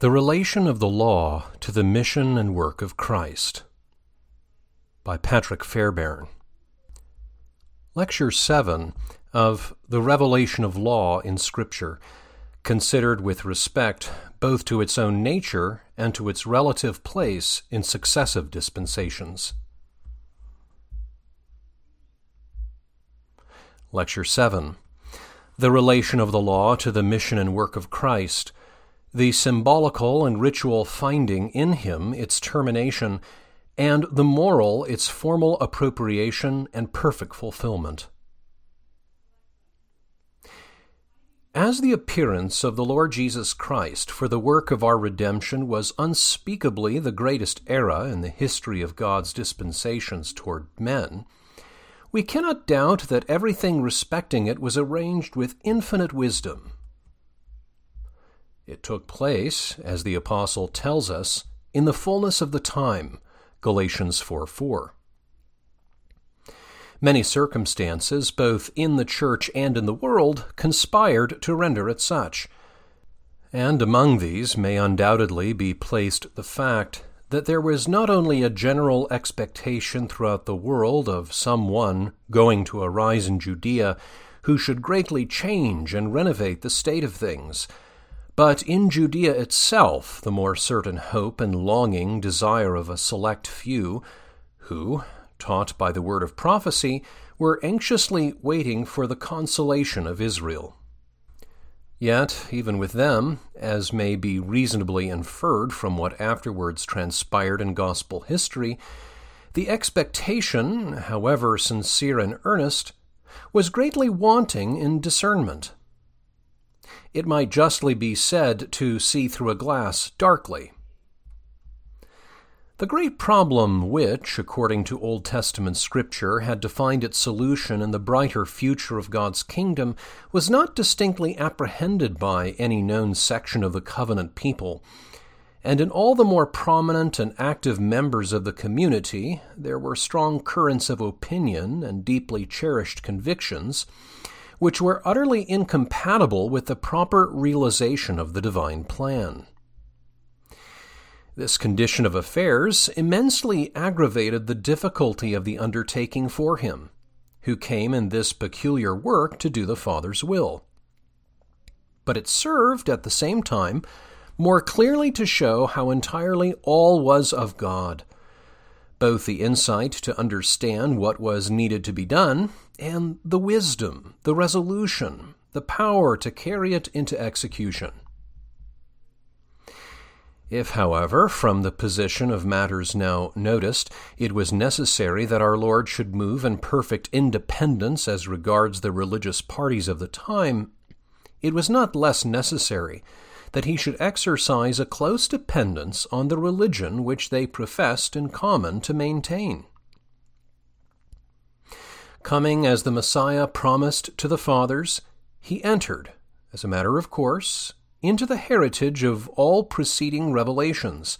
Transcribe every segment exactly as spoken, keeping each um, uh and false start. The Relation of the Law to the Mission and Work of Christ by Patrick Fairbairn. Lecture seven of The Revelation of Law in Scripture, considered with respect both to its own nature and to its relative place in successive dispensations. Lecture seven. The Relation of the Law to the Mission and Work of Christ, the symbolical and ritual finding in him its termination, and the moral its formal appropriation and perfect fulfillment. As the appearance of the Lord Jesus Christ for the work of our redemption was unspeakably the greatest era in the history of God's dispensations toward men, we cannot doubt that everything respecting it was arranged with infinite wisdom. It took place, as the Apostle tells us, in the fullness of the time, Galatians four four. Many circumstances, both in the church and in the world, conspired to render it such, and among these may undoubtedly be placed the fact that there was not only a general expectation throughout the world of some one going to arise in Judea who should greatly change and renovate the state of things, but in Judea itself the more certain hope and longing desire of a select few, who, taught by the word of prophecy, were anxiously waiting for the consolation of Israel. Yet, even with them, as may be reasonably inferred from what afterwards transpired in gospel history, the expectation, however sincere and earnest, was greatly wanting in discernment. It might justly be said to see through a glass darkly. The great problem which, according to Old Testament Scripture, had to find its solution in the brighter future of God's kingdom was not distinctly apprehended by any known section of the covenant people, and in all the more prominent and active members of the community there were strong currents of opinion and deeply cherished convictions which were utterly incompatible with the proper realization of the divine plan. This condition of affairs immensely aggravated the difficulty of the undertaking for him, who came in this peculiar work to do the Father's will. But it served, at the same time, more clearly to show how entirely all was of God, both the insight to understand what was needed to be done, and the wisdom, the resolution, the power to carry it into execution. If, however, from the position of matters now noticed, it was necessary that our Lord should move in perfect independence as regards the religious parties of the time, it was not less necessary that he should exercise a close dependence on the religion which they professed in common to maintain. Coming as the Messiah promised to the fathers, he entered, as a matter of course, into the heritage of all preceding revelations,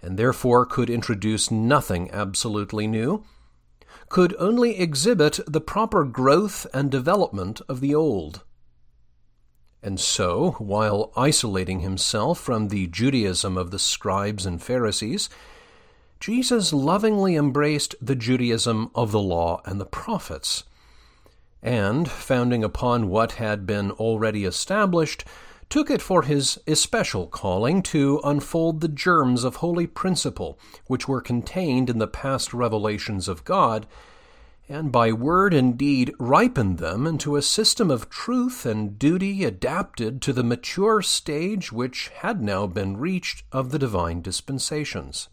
and therefore could introduce nothing absolutely new, could only exhibit the proper growth and development of the old. And so, while isolating himself from the Judaism of the scribes and Pharisees, Jesus lovingly embraced the Judaism of the law and the prophets, and, founding upon what had been already established, took it for his especial calling to unfold the germs of holy principle which were contained in the past revelations of God, and by word and deed ripen them into a system of truth and duty adapted to the mature stage which had now been reached of the divine dispensations.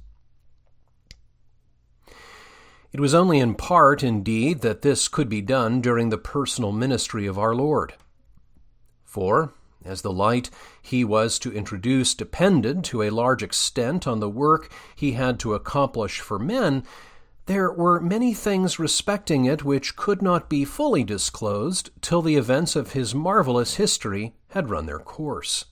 It was only in part, indeed, that this could be done during the personal ministry of our Lord. For, as the light he was to introduce depended to a large extent on the work he had to accomplish for men, there were many things respecting it which could not be fully disclosed till the events of his marvelous history had run their course.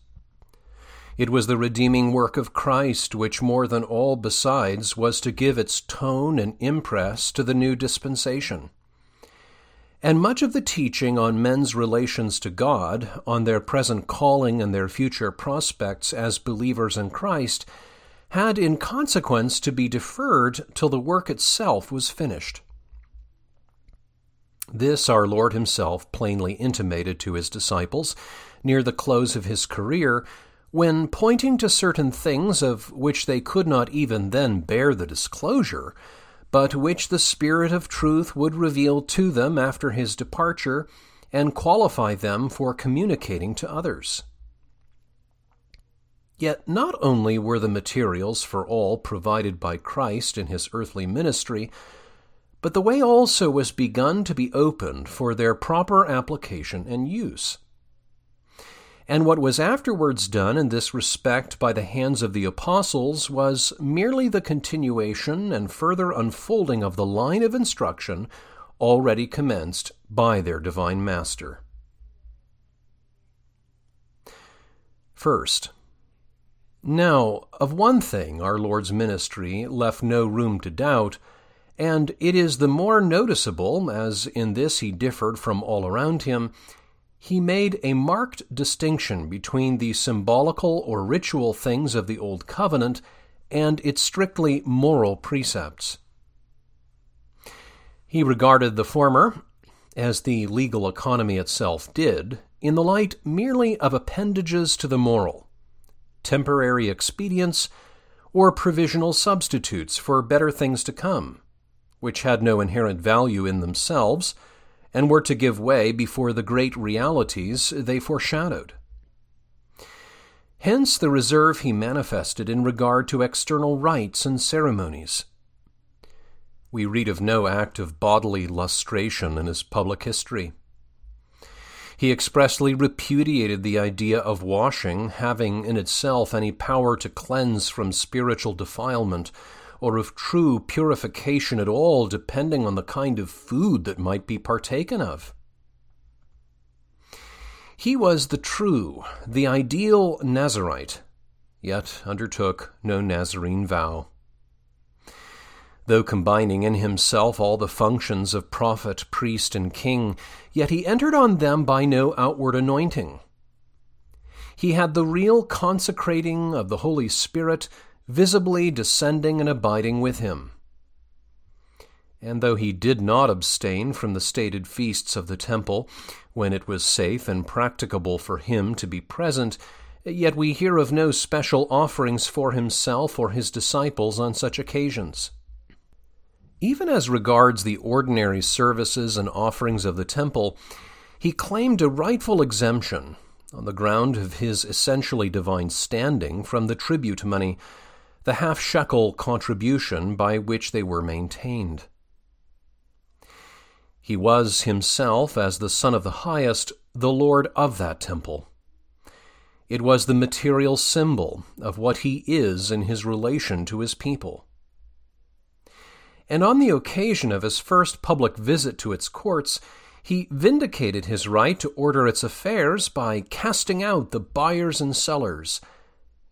It was the redeeming work of Christ which more than all besides was to give its tone and impress to the new dispensation. And much of the teaching on men's relations to God, on their present calling and their future prospects as believers in Christ, had in consequence to be deferred till the work itself was finished. This our Lord himself plainly intimated to his disciples near the close of his career, when, pointing to certain things of which they could not even then bear the disclosure, but which the Spirit of truth would reveal to them after his departure and qualify them for communicating to others. Yet not only were the materials for all provided by Christ in his earthly ministry, but the way also was begun to be opened for their proper application and use. And what was afterwards done in this respect by the hands of the apostles was merely the continuation and further unfolding of the line of instruction already commenced by their divine master. First, now, of one thing our Lord's ministry left no room to doubt, and it is the more noticeable, as in this he differed from all around him. He made a marked distinction between the symbolical or ritual things of the Old Covenant and its strictly moral precepts. He regarded the former, as the legal economy itself did, in the light merely of appendages to the moral, temporary expedients, or provisional substitutes for better things to come, which had no inherent value in themselves, and were to give way before the great realities they foreshadowed. Hence the reserve he manifested in regard to external rites and ceremonies. We read of no act of bodily lustration in his public history. He expressly repudiated the idea of washing having in itself any power to cleanse from spiritual defilement, or of true purification at all, depending on the kind of food that might be partaken of. He was the true, the ideal Nazarite, yet undertook no Nazarene vow. Though combining in himself all the functions of prophet, priest, and king, yet he entered on them by no outward anointing. He had the real consecrating of the Holy Spirit visibly descending and abiding with him. And though he did not abstain from the stated feasts of the temple, when it was safe and practicable for him to be present, yet we hear of no special offerings for himself or his disciples on such occasions. Even as regards the ordinary services and offerings of the temple, he claimed a rightful exemption, on the ground of his essentially divine standing, from the tribute money, the half-shekel contribution by which they were maintained. He was himself, as the Son of the Highest, the Lord of that temple. It was the material symbol of what he is in his relation to his people. And on the occasion of his first public visit to its courts, he vindicated his right to order its affairs by casting out the buyers and sellers.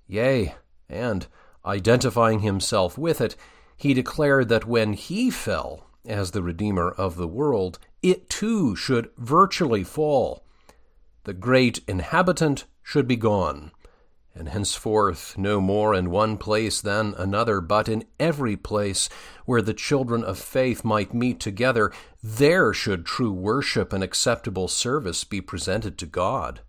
Yea, and, identifying himself with it, he declared that when he fell as the Redeemer of the world, it too should virtually fall. The great inhabitant should be gone, and henceforth no more in one place than another, but in every place where the children of faith might meet together, there should true worship and acceptable service be presented to God.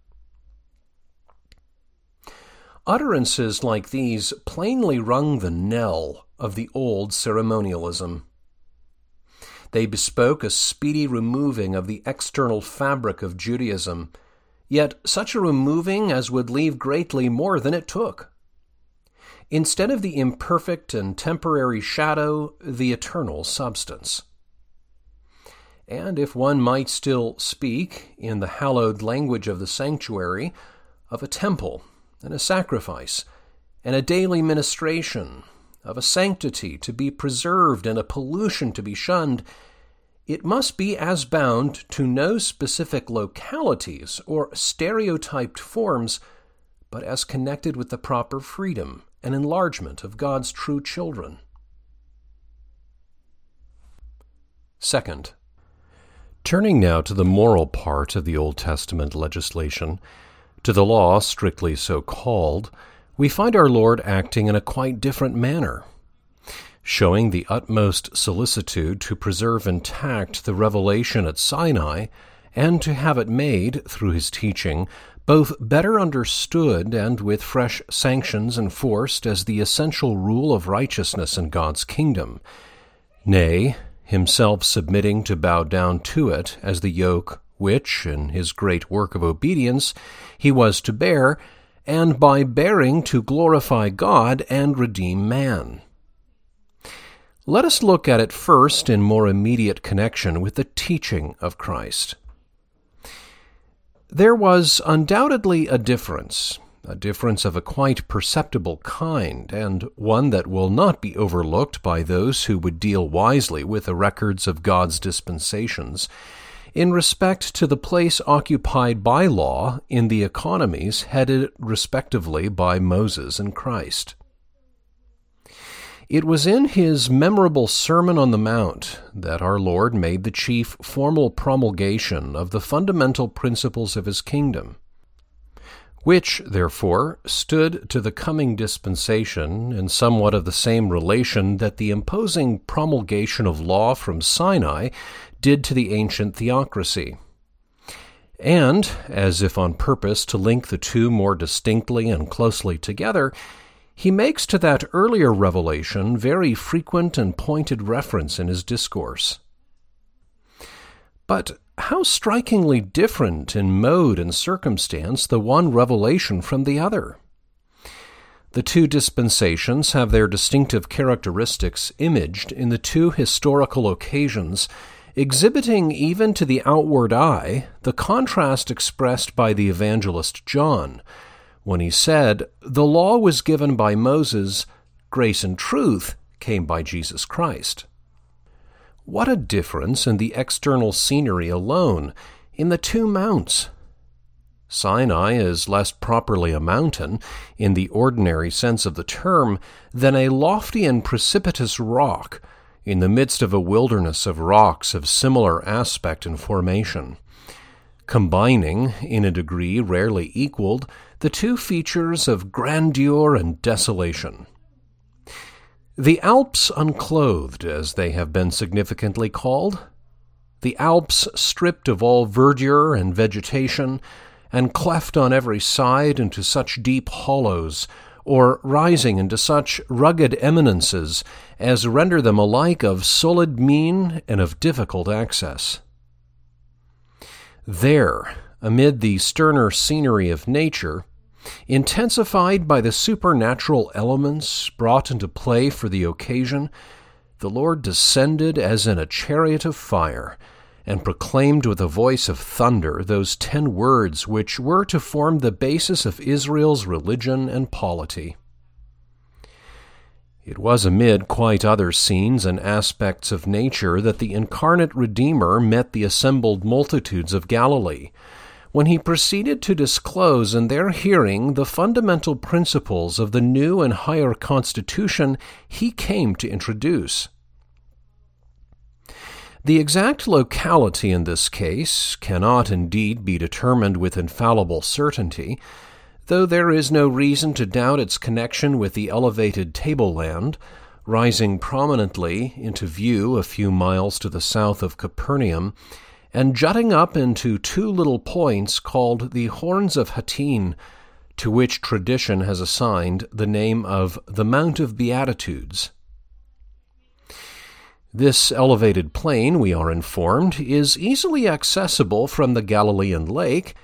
Utterances like these plainly rung the knell of the old ceremonialism. They bespoke a speedy removing of the external fabric of Judaism, yet such a removing as would leave greatly more than it took. Instead of the imperfect and temporary shadow, the eternal substance. And if one might still speak, in the hallowed language of the sanctuary, of a temple and a sacrifice and a daily ministration, of a sanctity to be preserved and a pollution to be shunned, it must be as bound to no specific localities or stereotyped forms, but as connected with the proper freedom and enlargement of God's true children. Second, Turning now to the moral part of the Old Testament legislation, to the law strictly so called, we find our Lord acting in a quite different manner, showing the utmost solicitude to preserve intact the revelation at Sinai and to have it made, through his teaching, both better understood and with fresh sanctions enforced as the essential rule of righteousness in God's kingdom, nay, himself submitting to bow down to it as the yoke which, in his great work of obedience, he was to bear, and by bearing to glorify God and redeem man. Let us look at it first in more immediate connection with the teaching of Christ. There was undoubtedly a difference, a difference of a quite perceptible kind, and one that will not be overlooked by those who would deal wisely with the records of God's dispensations, in respect to the place occupied by law in the economies headed respectively by Moses and Christ. It was in his memorable Sermon on the Mount that our Lord made the chief formal promulgation of the fundamental principles of his kingdom, which, therefore, stood to the coming dispensation in somewhat of the same relation that the imposing promulgation of law from Sinai did to the ancient theocracy. And, as if on purpose to link the two more distinctly and closely together, he makes to that earlier revelation very frequent and pointed reference in his discourse. But how strikingly different in mode and circumstance the one revelation from the other! The two dispensations have their distinctive characteristics imaged in the two historical occasions, exhibiting even to the outward eye the contrast expressed by the evangelist John, when he said, "The law was given by Moses, grace and truth came by Jesus Christ." What a difference in the external scenery alone, in the two mounts! Sinai is less properly a mountain, in the ordinary sense of the term, than a lofty and precipitous rock, in the midst of a wilderness of rocks of similar aspect and formation, combining, in a degree rarely equaled, the two features of grandeur and desolation. The Alps unclothed, as they have been significantly called, the Alps stripped of all verdure and vegetation, and cleft on every side into such deep hollows, or rising into such rugged eminences as render them alike of solid mien and of difficult access. There, amid the sterner scenery of nature, intensified by the supernatural elements brought into play for the occasion, the Lord descended as in a chariot of fire, and proclaimed with a voice of thunder those ten words which were to form the basis of Israel's religion and polity. It was amid quite other scenes and aspects of nature that the incarnate Redeemer met the assembled multitudes of Galilee, when he proceeded to disclose in their hearing the fundamental principles of the new and higher constitution he came to introduce. The exact locality in this case cannot indeed be determined with infallible certainty, though there is no reason to doubt its connection with the elevated tableland, rising prominently into view a few miles to the south of Capernaum, and jutting up into two little points called the Horns of Hattin, to which tradition has assigned the name of the Mount of Beatitudes. This elevated plain, we are informed, is easily accessible from the Galilean lake,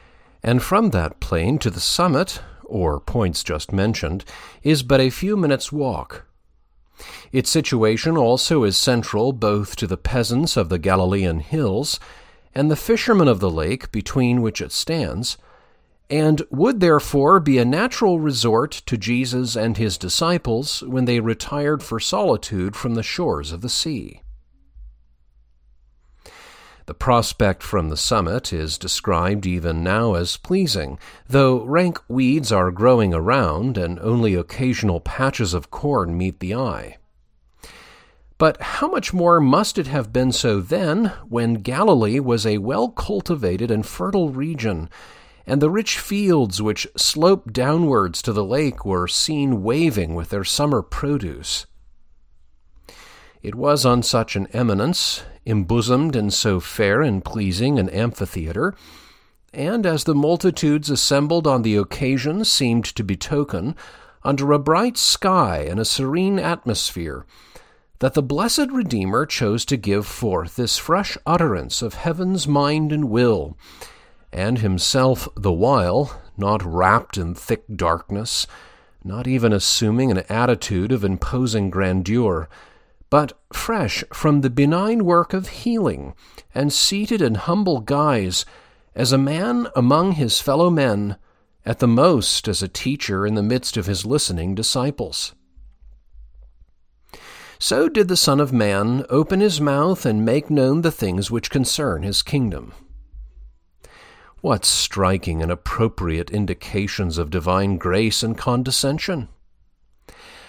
and from that plain to the summit, or points just mentioned, is but a few minutes' walk. Its situation also is central both to the peasants of the Galilean hills and the fishermen of the lake between which it stands, and would therefore be a natural resort to Jesus and his disciples when they retired for solitude from the shores of the sea. The prospect from the summit is described even now as pleasing, though rank weeds are growing around and only occasional patches of corn meet the eye. But how much more must it have been so then, when Galilee was a well-cultivated and fertile region, and the rich fields which sloped downwards to the lake were seen waving with their summer produce? It was on such an eminence, embosomed in so fair and pleasing an amphitheatre, and as the multitudes assembled on the occasion seemed to betoken, under a bright sky and a serene atmosphere, that the blessed Redeemer chose to give forth this fresh utterance of heaven's mind and will, and himself the while, not wrapped in thick darkness, not even assuming an attitude of imposing grandeur, but fresh from the benign work of healing, and seated in humble guise, as a man among his fellow men, at the most as a teacher in the midst of his listening disciples. So did the Son of Man open his mouth and make known the things which concern his kingdom. What striking and appropriate indications of divine grace and condescension!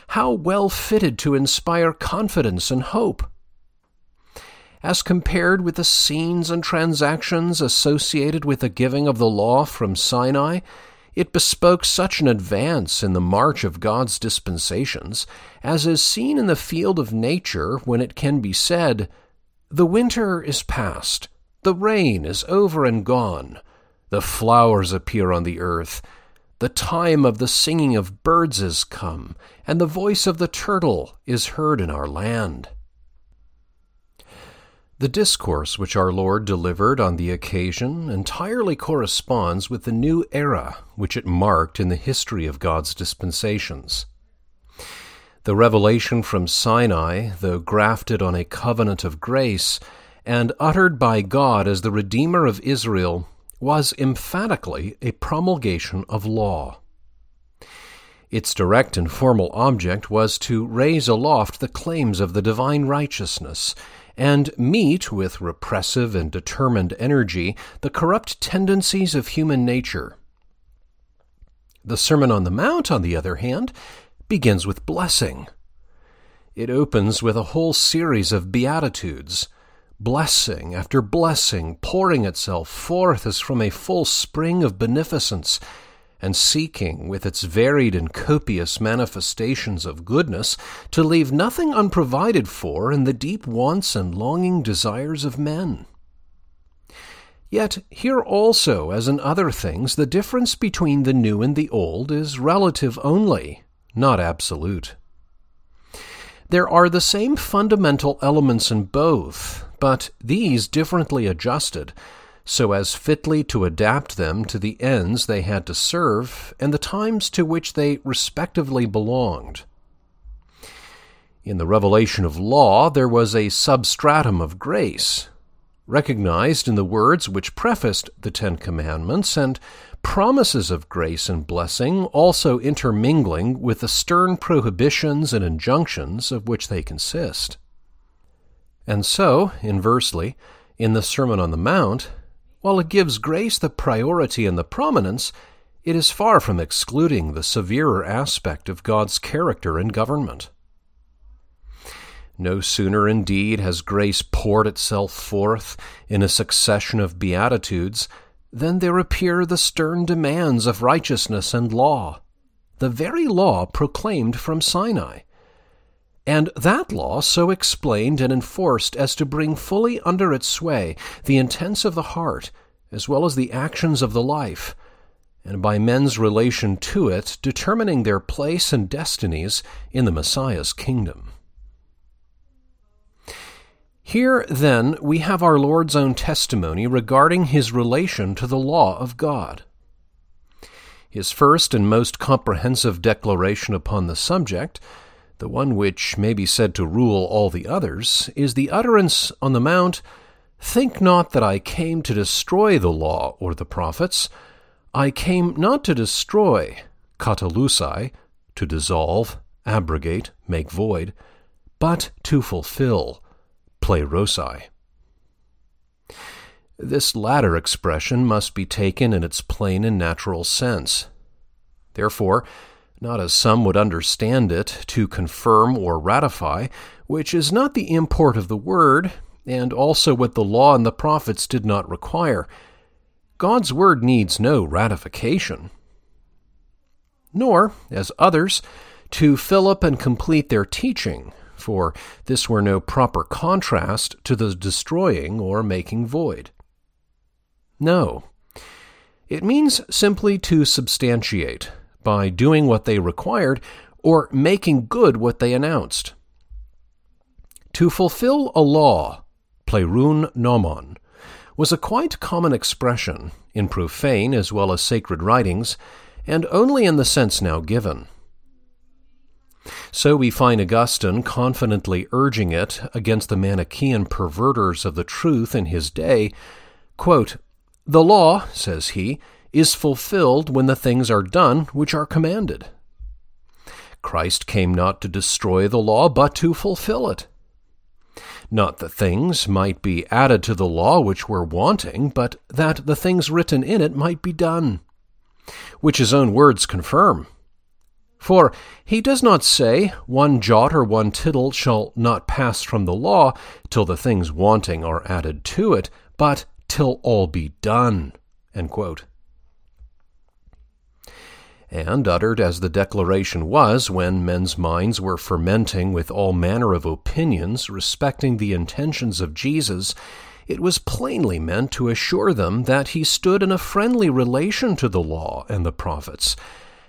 How well fitted to inspire confidence and hope! As compared with the scenes and transactions associated with the giving of the law from Sinai, it bespoke such an advance in the march of God's dispensations as is seen in the field of nature when it can be said, "The winter is past, the rain is over and gone, the flowers appear on the earth, the time of the singing of birds is come, and the voice of the turtle is heard in our land." The discourse which our Lord delivered on the occasion entirely corresponds with the new era which it marked in the history of God's dispensations. The revelation from Sinai, though grafted on a covenant of grace and uttered by God as the Redeemer of Israel, was emphatically a promulgation of law. Its direct and formal object was to raise aloft the claims of the divine righteousness and meet with repressive and determined energy the corrupt tendencies of human nature. The Sermon on the Mount, on the other hand, begins with blessing. It opens with a whole series of beatitudes, blessing after blessing pouring itself forth as from a full spring of beneficence, and seeking, with its varied and copious manifestations of goodness, to leave nothing unprovided for in the deep wants and longing desires of men. Yet here also, as in other things, the difference between the new and the old is relative only, not absolute. There are the same fundamental elements in both, but these differently adjusted, so as fitly to adapt them to the ends they had to serve and the times to which they respectively belonged. In the revelation of law, there was a substratum of grace, recognized in the words which prefaced the Ten Commandments, and promises of grace and blessing also intermingling with the stern prohibitions and injunctions of which they consist. And so, inversely, in the Sermon on the Mount, while it gives grace the priority and the prominence, it is far from excluding the severer aspect of God's character and government. No sooner, indeed, has grace poured itself forth in a succession of beatitudes than there appear the stern demands of righteousness and law, the very law proclaimed from Sinai, and that law so explained and enforced as to bring fully under its sway the intents of the heart, as well as the actions of the life, and by men's relation to it, determining their place and destinies in the Messiah's kingdom. Here, then, we have our Lord's own testimony regarding his relation to the law of God. His first and most comprehensive declaration upon the subject, the one which may be said to rule all the others, is the utterance on the mount, "Think not that I came to destroy the law or the prophets. I came not to destroy, katalusai, to dissolve, abrogate, make void, but to fulfill, plerosai." This latter expression must be taken in its plain and natural sense. Therefore, not as some would understand it, to confirm or ratify, which is not the import of the word, and also what the law and the prophets did not require. God's word needs no ratification. Nor, as others, to fill up and complete their teaching, for this were no proper contrast to the destroying or making void. No. It means simply to substantiate, by doing what they required, or making good what they announced. To fulfill a law, plerun nomon, was a quite common expression in profane as well as sacred writings, and only in the sense now given. So we find Augustine confidently urging it against the Manichaean perverters of the truth in his day. Quote, "The law," says he, "is fulfilled when the things are done which are commanded. Christ came not to destroy the law, but to fulfill it. Not that things might be added to the law which were wanting, but that the things written in it might be done," which his own words confirm. For he does not say, "One jot or one tittle shall not pass from the law till the things wanting are added to it, but till all be done," end quote. And uttered as the declaration was when men's minds were fermenting with all manner of opinions respecting the intentions of Jesus, it was plainly meant to assure them that he stood in a friendly relation to the law and the prophets,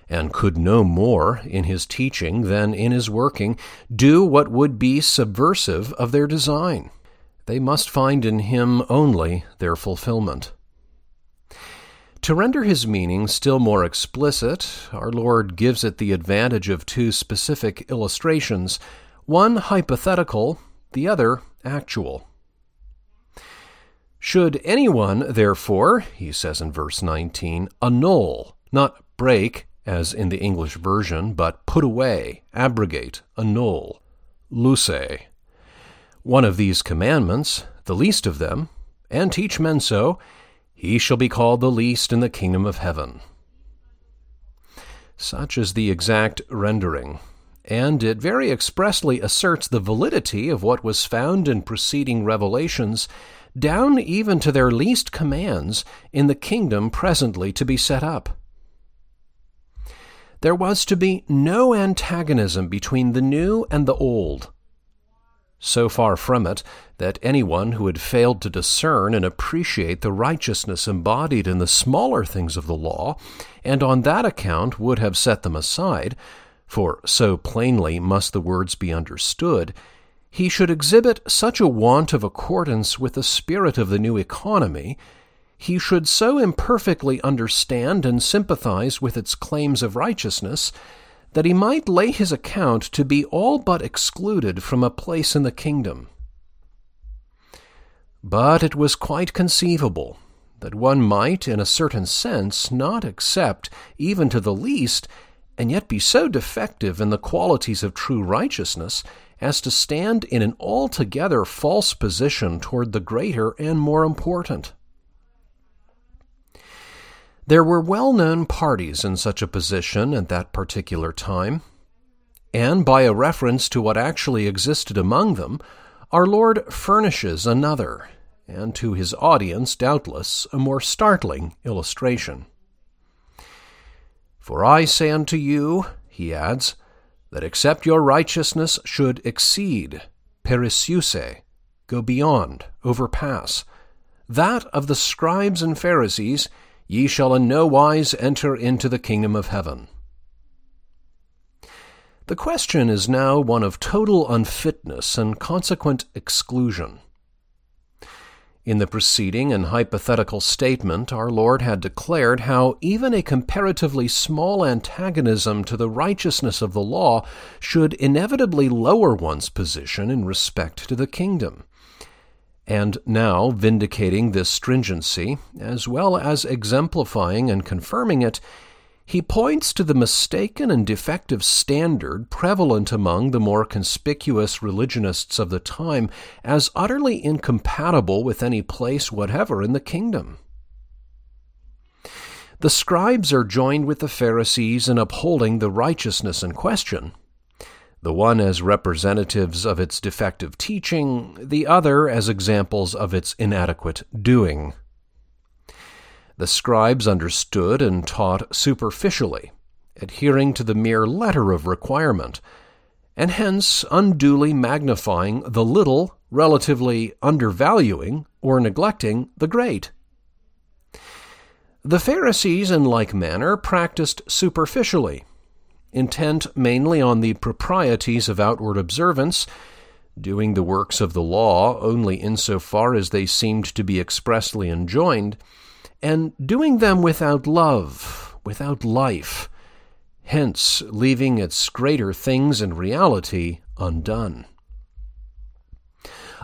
and could no more in his teaching than in his working do what would be subversive of their design. They must find in him only their fulfillment. To render his meaning still more explicit, our Lord gives it the advantage of two specific illustrations, one hypothetical, the other actual. "Should anyone, therefore," he says in verse nineteen, "annul," not break, as in the English version, but put away, abrogate, annul, loose, "one of these commandments, the least of them, and teach men so, he shall be called the least in the kingdom of heaven." Such is the exact rendering, and it very expressly asserts the validity of what was found in preceding revelations, down even to their least commands in the kingdom presently to be set up. There was to be no antagonism between the new and the old. So far from it that anyone who had failed to discern and appreciate the righteousness embodied in the smaller things of the law, and on that account would have set them aside, for so plainly must the words be understood, he should exhibit such a want of accordance with the spirit of the new economy, he should so imperfectly understand and sympathize with its claims of righteousness, that he might lay his account to be all but excluded from a place in the kingdom. But it was quite conceivable that one might, in a certain sense, not accept, even to the least, and yet be so defective in the qualities of true righteousness as to stand in an altogether false position toward the greater and more important. There were well-known parties in such a position at that particular time, and by a reference to what actually existed among them, our Lord furnishes another, and to his audience, doubtless, a more startling illustration. "For I say unto you," he adds, "that except your righteousness should exceed, perissuse, go beyond, overpass, that of the scribes and Pharisees, ye shall in no wise enter into the kingdom of heaven." The question is now one of total unfitness and consequent exclusion. In the preceding and hypothetical statement, our Lord had declared how even a comparatively small antagonism to the righteousness of the law should inevitably lower one's position in respect to the kingdom. And now, vindicating this stringency, as well as exemplifying and confirming it, he points to the mistaken and defective standard prevalent among the more conspicuous religionists of the time as utterly incompatible with any place whatever in the kingdom. The scribes are joined with the Pharisees in upholding the righteousness in question, the one as representatives of its defective teaching, the other as examples of its inadequate doing. The scribes understood and taught superficially, adhering to the mere letter of requirement, and hence unduly magnifying the little, relatively undervaluing or neglecting the great. The Pharisees, in like manner, practiced superficially, intent mainly on the proprieties of outward observance, doing the works of the law only insofar as they seemed to be expressly enjoined, and doing them without love, without life, hence leaving its greater things in reality undone.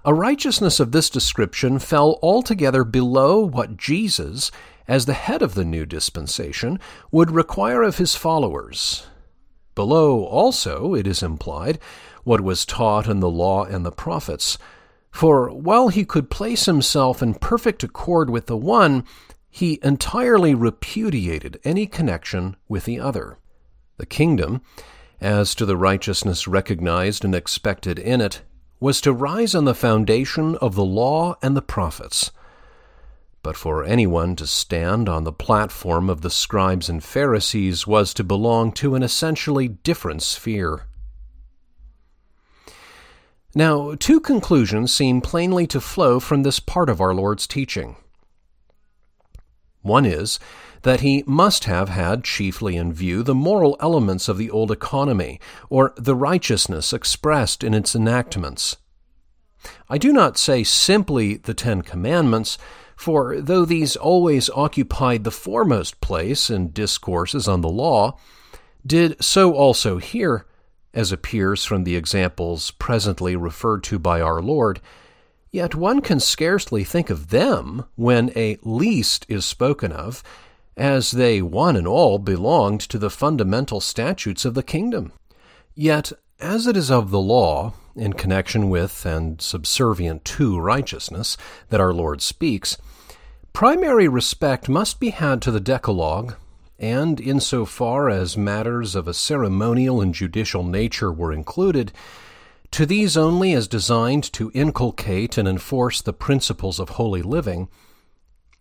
A righteousness of this description fell altogether below what Jesus, as the head of the new dispensation, would require of his followers. Below also, it is implied, what was taught in the law and the prophets. For while he could place himself in perfect accord with the one, he entirely repudiated any connection with the other. The kingdom, as to the righteousness recognized and expected in it, was to rise on the foundation of the law and the prophets. But for anyone to stand on the platform of the scribes and Pharisees was to belong to an essentially different sphere. Now, two conclusions seem plainly to flow from this part of our Lord's teaching. One is that he must have had chiefly in view the moral elements of the old economy, or the righteousness expressed in its enactments. I do not say simply the Ten Commandments, for though these always occupied the foremost place in discourses on the law, did so also here, as appears from the examples presently referred to by our Lord, yet one can scarcely think of them, when a least is spoken of, as they one and all belonged to the fundamental statutes of the kingdom. Yet, as it is of the law, in connection with and subservient to righteousness, that our Lord speaks, primary respect must be had to the Decalogue, and insofar as matters of a ceremonial and judicial nature were included, to these only as designed to inculcate and enforce the principles of holy living,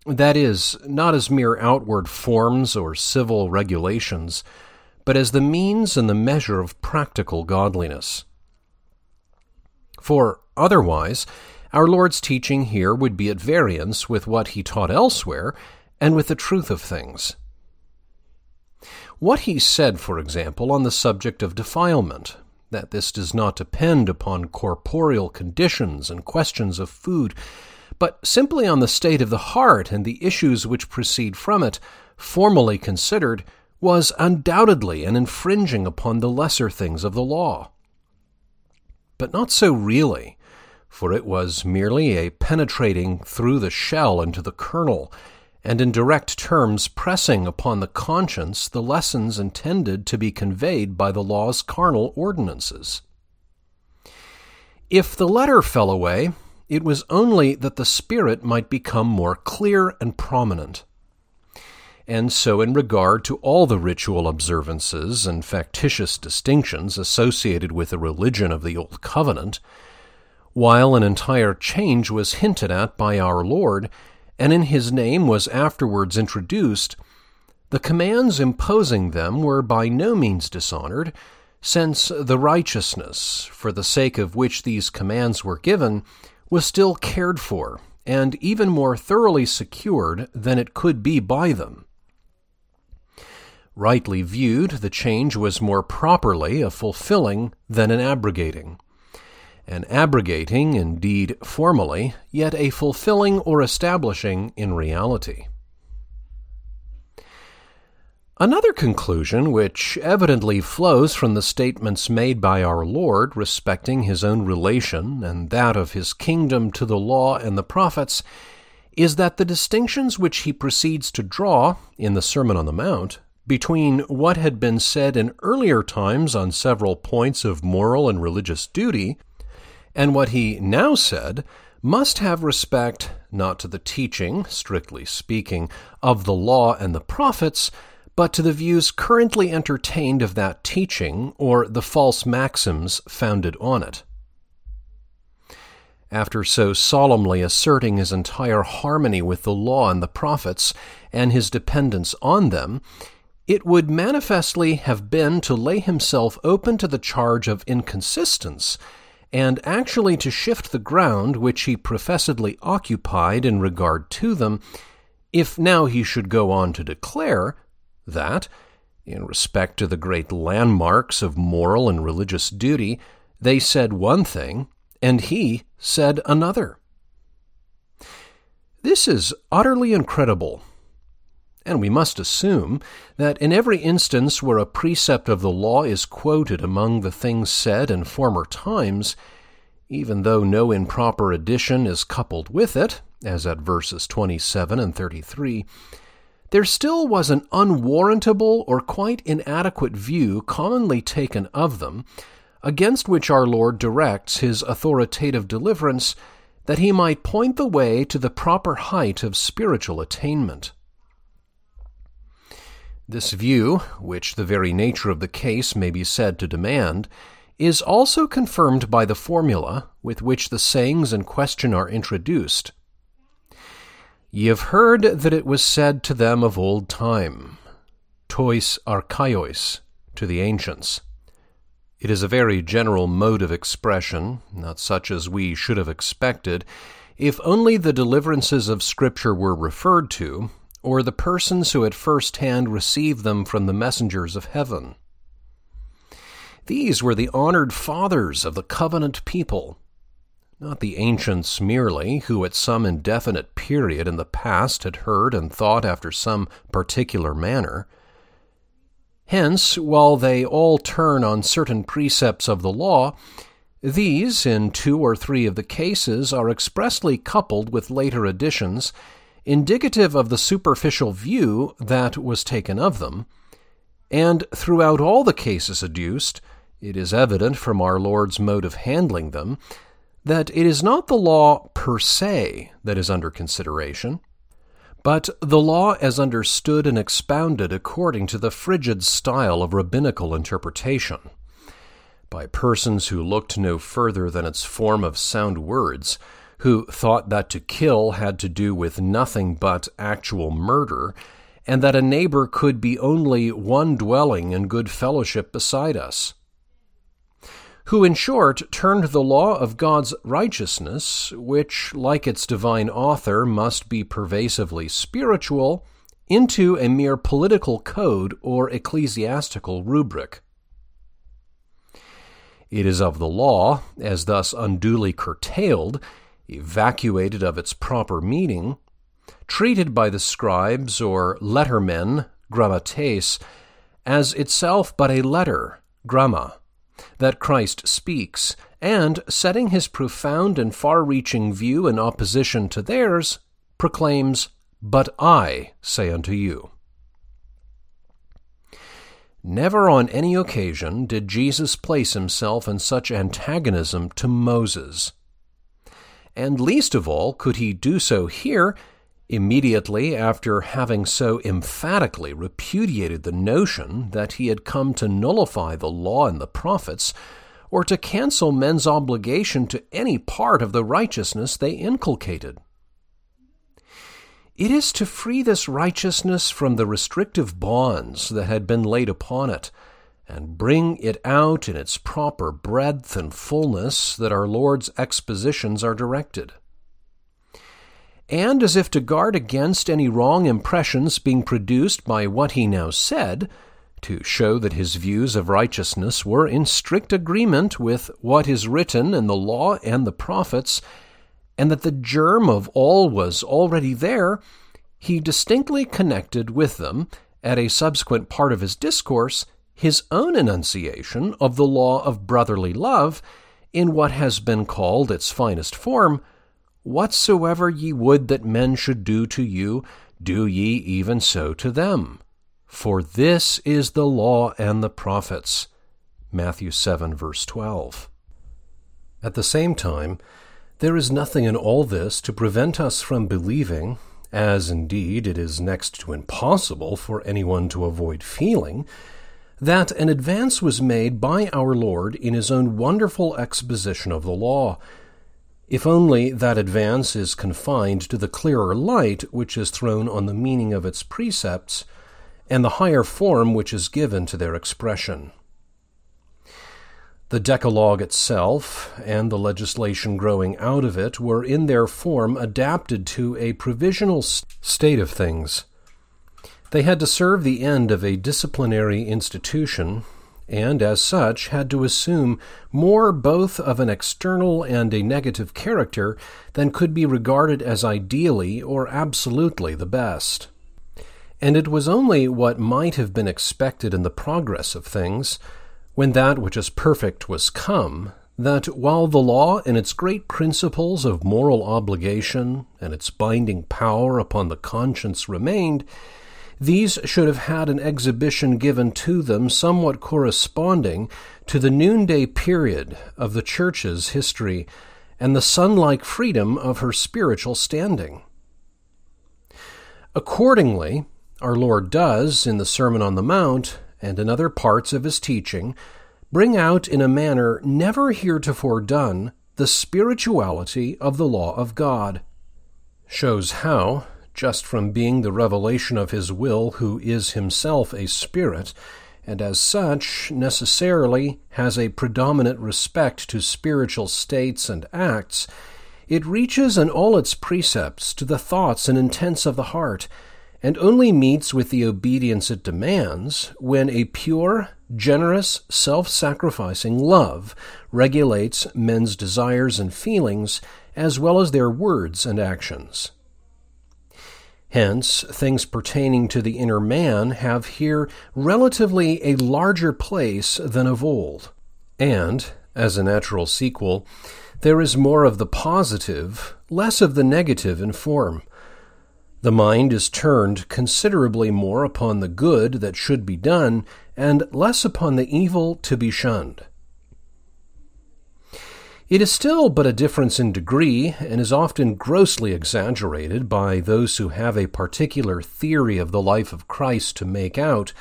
that is, not as mere outward forms or civil regulations, but as the means and the measure of practical godliness. For otherwise, our Lord's teaching here would be at variance with what he taught elsewhere and with the truth of things. What he said, for example, on the subject of defilement, that this does not depend upon corporeal conditions and questions of food, but simply on the state of the heart and the issues which proceed from it, formally considered, was undoubtedly an infringing upon the lesser things of the law. But not so really, for it was merely a penetrating through the shell into the kernel, and in direct terms pressing upon the conscience the lessons intended to be conveyed by the law's carnal ordinances. If the letter fell away, it was only that the spirit might become more clear and prominent. And so in regard to all the ritual observances and factitious distinctions associated with the religion of the Old Covenant, while an entire change was hinted at by our Lord, and in his name was afterwards introduced, the commands imposing them were by no means dishonored, since the righteousness, for the sake of which these commands were given, was still cared for, and even more thoroughly secured than it could be by them. Rightly viewed, the change was more properly a fulfilling than an abrogating. An abrogating, indeed formally, yet a fulfilling or establishing in reality. Another conclusion, which evidently flows from the statements made by our Lord respecting his own relation and that of his kingdom to the law and the prophets, is that the distinctions which he proceeds to draw in the Sermon on the Mount between what had been said in earlier times on several points of moral and religious duty, and what he now said must have respect not to the teaching, strictly speaking, of the law and the prophets, but to the views currently entertained of that teaching or the false maxims founded on it. After so solemnly asserting his entire harmony with the law and the prophets and his dependence on them, it would manifestly have been to lay himself open to the charge of inconsistence and actually to shift the ground which he professedly occupied in regard to them, if now he should go on to declare that, in respect to the great landmarks of moral and religious duty, they said one thing, and he said another. This is utterly incredible, and we must assume that in every instance where a precept of the law is quoted among the things said in former times, even though no improper addition is coupled with it, as at verses twenty-seven and thirty-three, there still was an unwarrantable or quite inadequate view commonly taken of them, against which our Lord directs his authoritative deliverance, that he might point the way to the proper height of spiritual attainment. This view, which the very nature of the case may be said to demand, is also confirmed by the formula with which the sayings in question are introduced. Ye have heard that it was said to them of old time, tois archaiois, to the ancients. It is a very general mode of expression, not such as we should have expected, if only the deliverances of Scripture were referred to, or the persons who at first hand received them from the messengers of heaven. These were the honored fathers of the covenant people, not the ancients merely, who at some indefinite period in the past had heard and thought after some particular manner. Hence, while they all turn on certain precepts of the law, these, in two or three of the cases, are expressly coupled with later additions, indicative of the superficial view that was taken of them. And throughout all the cases adduced, it is evident from our Lord's mode of handling them that it is not the law per se that is under consideration, but the law as understood and expounded according to the frigid style of rabbinical interpretation, by persons who looked no further than its form of sound words, who thought that to kill had to do with nothing but actual murder, and that a neighbor could be only one dwelling in good fellowship beside us, who in short turned the law of God's righteousness, which, like its divine author, must be pervasively spiritual, into a mere political code or ecclesiastical rubric. It is of the law, as thus unduly curtailed, evacuated of its proper meaning, treated by the scribes or lettermen, grammates, as itself but a letter, gramma, that Christ speaks, and, setting his profound and far-reaching view in opposition to theirs, proclaims, "But I say unto you." Never on any occasion did Jesus place himself in such antagonism to Moses, and least of all could he do so here, immediately after having so emphatically repudiated the notion that he had come to nullify the law and the prophets, or to cancel men's obligation to any part of the righteousness they inculcated. It is to free this righteousness from the restrictive bonds that had been laid upon it, and bring it out in its proper breadth and fullness, that our Lord's expositions are directed. And as if to guard against any wrong impressions being produced by what he now said, to show that his views of righteousness were in strict agreement with what is written in the law and the prophets, and that the germ of all was already there, he distinctly connected with them, at a subsequent part of his discourse, his own enunciation of the law of brotherly love, in what has been called its finest form, "Whatsoever ye would that men should do to you, do ye even so to them. For this is the law and the prophets." Matthew seven, verse twelve. At the same time, There is nothing in all this to prevent us from believing, as indeed it is next to impossible for anyone to avoid feeling, that an advance was made by our Lord in his own wonderful exposition of the law, if only that advance is confined to the clearer light which is thrown on the meaning of its precepts and the higher form which is given to their expression. The Decalogue itself and the legislation growing out of it were in their form adapted to a provisional state of things. They had to serve the end of a disciplinary institution, and as such had to assume more both of an external and a negative character than could be regarded as ideally or absolutely the best. And it was only what might have been expected in the progress of things, when that which is perfect was come, that while the law and its great principles of moral obligation and its binding power upon the conscience remained, these should have had an exhibition given to them somewhat corresponding to the noonday period of the Church's history and the sun-like freedom of her spiritual standing. Accordingly, our Lord does, in the Sermon on the Mount and in other parts of his teaching, bring out in a manner never heretofore done the spirituality of the law of God, shows how, just from being the revelation of his will who is himself a spirit, and as such necessarily has a predominant respect to spiritual states and acts, it reaches in all its precepts to the thoughts and intents of the heart, and only meets with the obedience it demands when a pure, generous, self-sacrificing love regulates men's desires and feelings as well as their words and actions. Hence, things pertaining to the inner man have here relatively a larger place than of old, and, as a natural sequel, there is more of the positive, less of the negative in form. The mind is turned considerably more upon the good that should be done, and less upon the evil to be shunned. It is still but a difference in degree, and is often grossly exaggerated by those who have a particular theory of the life of Christ to make out,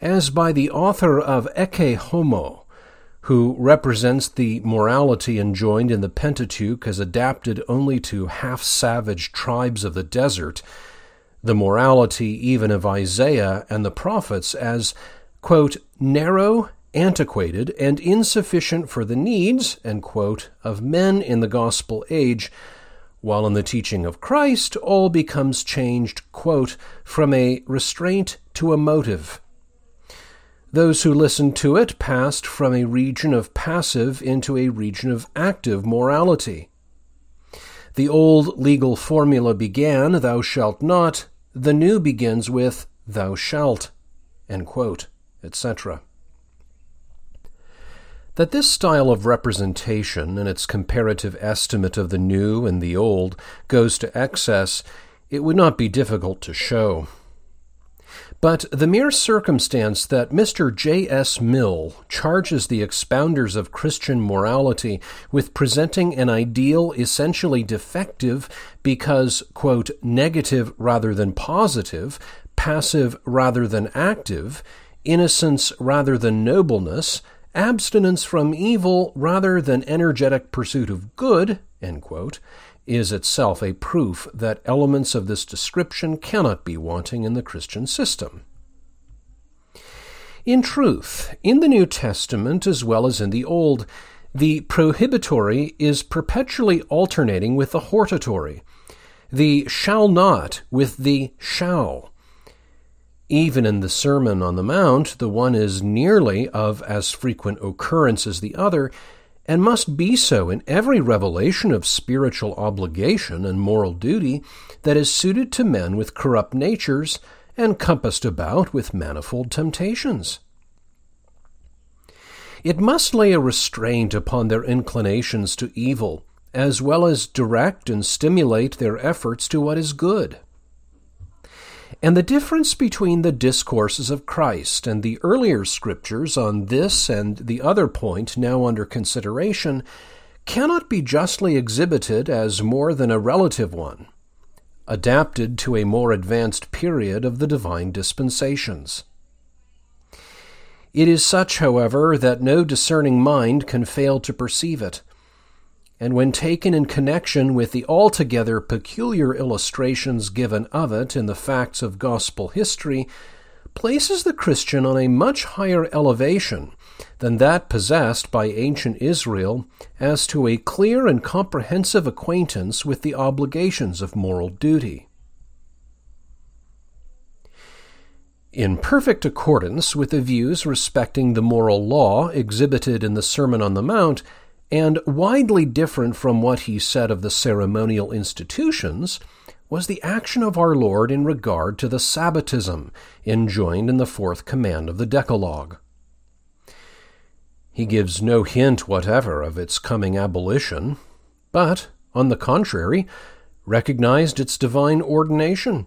as by the author of Ecce Homo, who represents the morality enjoined in the Pentateuch as adapted only to half-savage tribes of the desert, the morality even of Isaiah and the prophets as, quote, narrow, antiquated and insufficient for the needs, end quote, of men in the gospel age, while in the teaching of Christ all becomes changed, quote, from a restraint to a motive. Those who listened to it passed from a region of passive into a region of active morality. The old legal formula began, thou shalt not, the new begins with, thou shalt, end quote, et cetera. That this style of representation and its comparative estimate of the new and the old goes to excess, it would not be difficult to show. But the mere circumstance that Mister J S Mill charges the expounders of Christian morality with presenting an ideal essentially defective because, quote, negative rather than positive, passive rather than active, innocence rather than nobleness, abstinence from evil rather than energetic pursuit of good, end quote, is itself a proof that elements of this description cannot be wanting in the Christian system. In truth, in the New Testament as well as in the Old, the prohibitory is perpetually alternating with the hortatory, the shall not with the shall. Even in the Sermon on the Mount, the one is nearly of as frequent occurrence as the other, and must be so in every revelation of spiritual obligation and moral duty that is suited to men with corrupt natures and compassed about with manifold temptations. It must lay a restraint upon their inclinations to evil, as well as direct and stimulate their efforts to what is good. And the difference between the discourses of Christ and the earlier scriptures on this and the other point now under consideration cannot be justly exhibited as more than a relative one, adapted to a more advanced period of the divine dispensations. It is such, however, that no discerning mind can fail to perceive it, and when taken in connection with the altogether peculiar illustrations given of it in the facts of gospel history, places the Christian on a much higher elevation than that possessed by ancient Israel as to a clear and comprehensive acquaintance with the obligations of moral duty. In perfect accordance with the views respecting the moral law exhibited in the Sermon on the Mount, and widely different from what he said of the ceremonial institutions, was the action of our Lord in regard to the Sabbatism enjoined in the fourth command of the Decalogue. He gives no hint whatever of its coming abolition, but, on the contrary, recognized its divine ordination,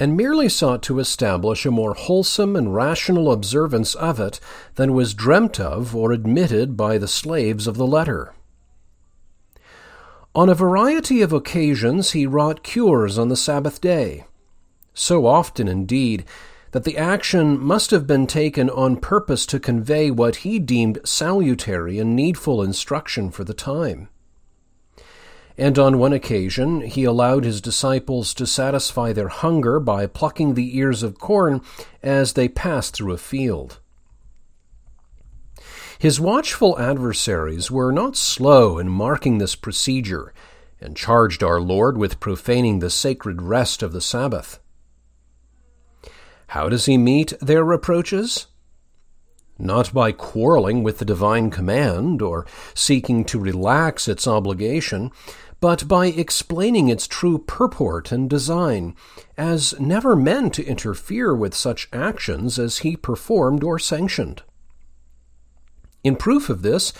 and merely sought to establish a more wholesome and rational observance of it than was dreamt of or admitted by the slaves of the letter. On a variety of occasions he wrought cures on the Sabbath day, so often indeed that the action must have been taken on purpose to convey what he deemed salutary and needful instruction for the time. And on one occasion he allowed his disciples to satisfy their hunger by plucking the ears of corn as they passed through a field. His watchful adversaries were not slow in marking this procedure, and charged our Lord with profaning the sacred rest of the Sabbath. How does he meet their reproaches? Not by quarreling with the divine command or seeking to relax its obligation, but by explaining its true purport and design, as never meant to interfere with such actions as he performed or sanctioned. In proof of this,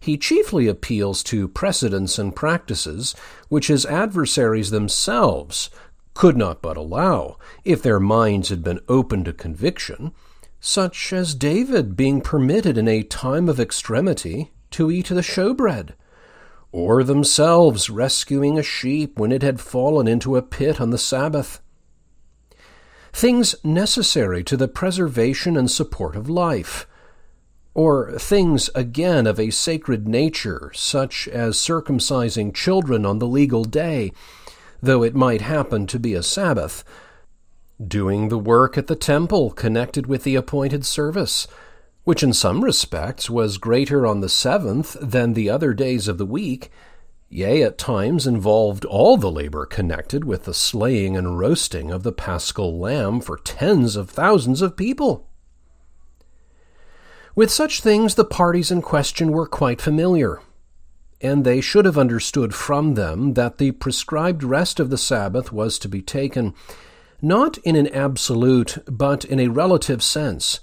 he chiefly appeals to precedents and practices which his adversaries themselves could not but allow if their minds had been open to conviction, such as David being permitted in a time of extremity to eat the showbread, or themselves rescuing a sheep when it had fallen into a pit on the Sabbath. Things necessary to the preservation and support of life, or things again of a sacred nature, such as circumcising children on the legal day, though it might happen to be a Sabbath, doing the work at the temple connected with the appointed service, which in some respects was greater on the seventh than the other days of the week, yea, at times involved all the labor connected with the slaying and roasting of the paschal lamb for tens of thousands of people. With such things the parties in question were quite familiar, and they should have understood from them that the prescribed rest of the Sabbath was to be taken not in an absolute, but in a relative sense,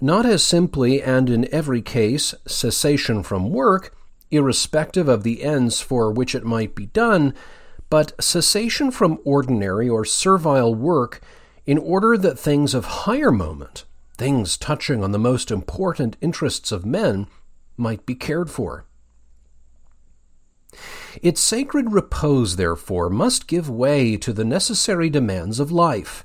not as simply and in every case cessation from work, irrespective of the ends for which it might be done, but cessation from ordinary or servile work in order that things of higher moment, things touching on the most important interests of men, might be cared for. Its sacred repose, therefore, must give way to the necessary demands of life,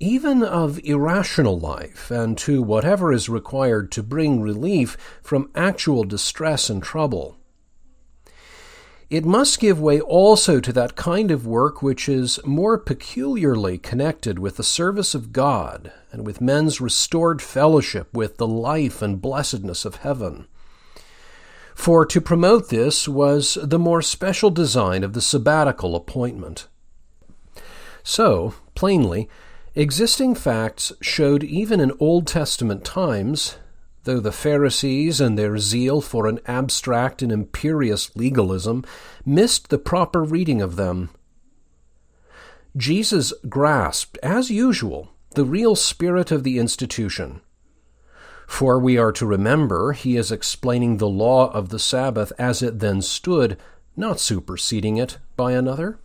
even of irrational life, and to whatever is required to bring relief from actual distress and trouble. It must give way also to that kind of work which is more peculiarly connected with the service of God and with men's restored fellowship with the life and blessedness of heaven. For to promote this was the more special design of the sabbatical appointment. So, plainly, existing facts showed even in Old Testament times, though the Pharisees and their zeal for an abstract and imperious legalism missed the proper reading of them. Jesus grasped, as usual, the real spirit of the institution. For we are to remember, he is explaining the law of the Sabbath as it then stood, not superseding it by another.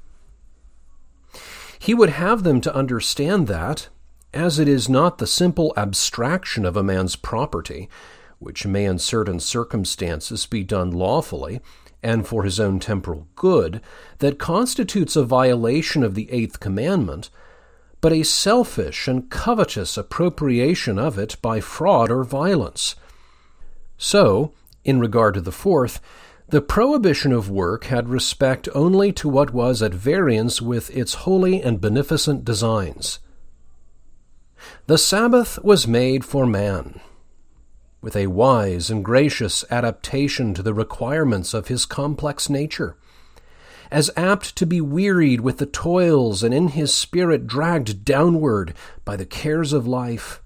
He would have them to understand that, as it is not the simple abstraction of a man's property, which may in certain circumstances be done lawfully, and for his own temporal good, that constitutes a violation of the Eighth Commandment, but a selfish and covetous appropriation of it by fraud or violence. So, in regard to the fourth, the prohibition of work had respect only to what was at variance with its holy and beneficent designs. The Sabbath was made for man, with a wise and gracious adaptation to the requirements of his complex nature, as apt to be wearied with the toils and in his spirit dragged downward by the cares of life.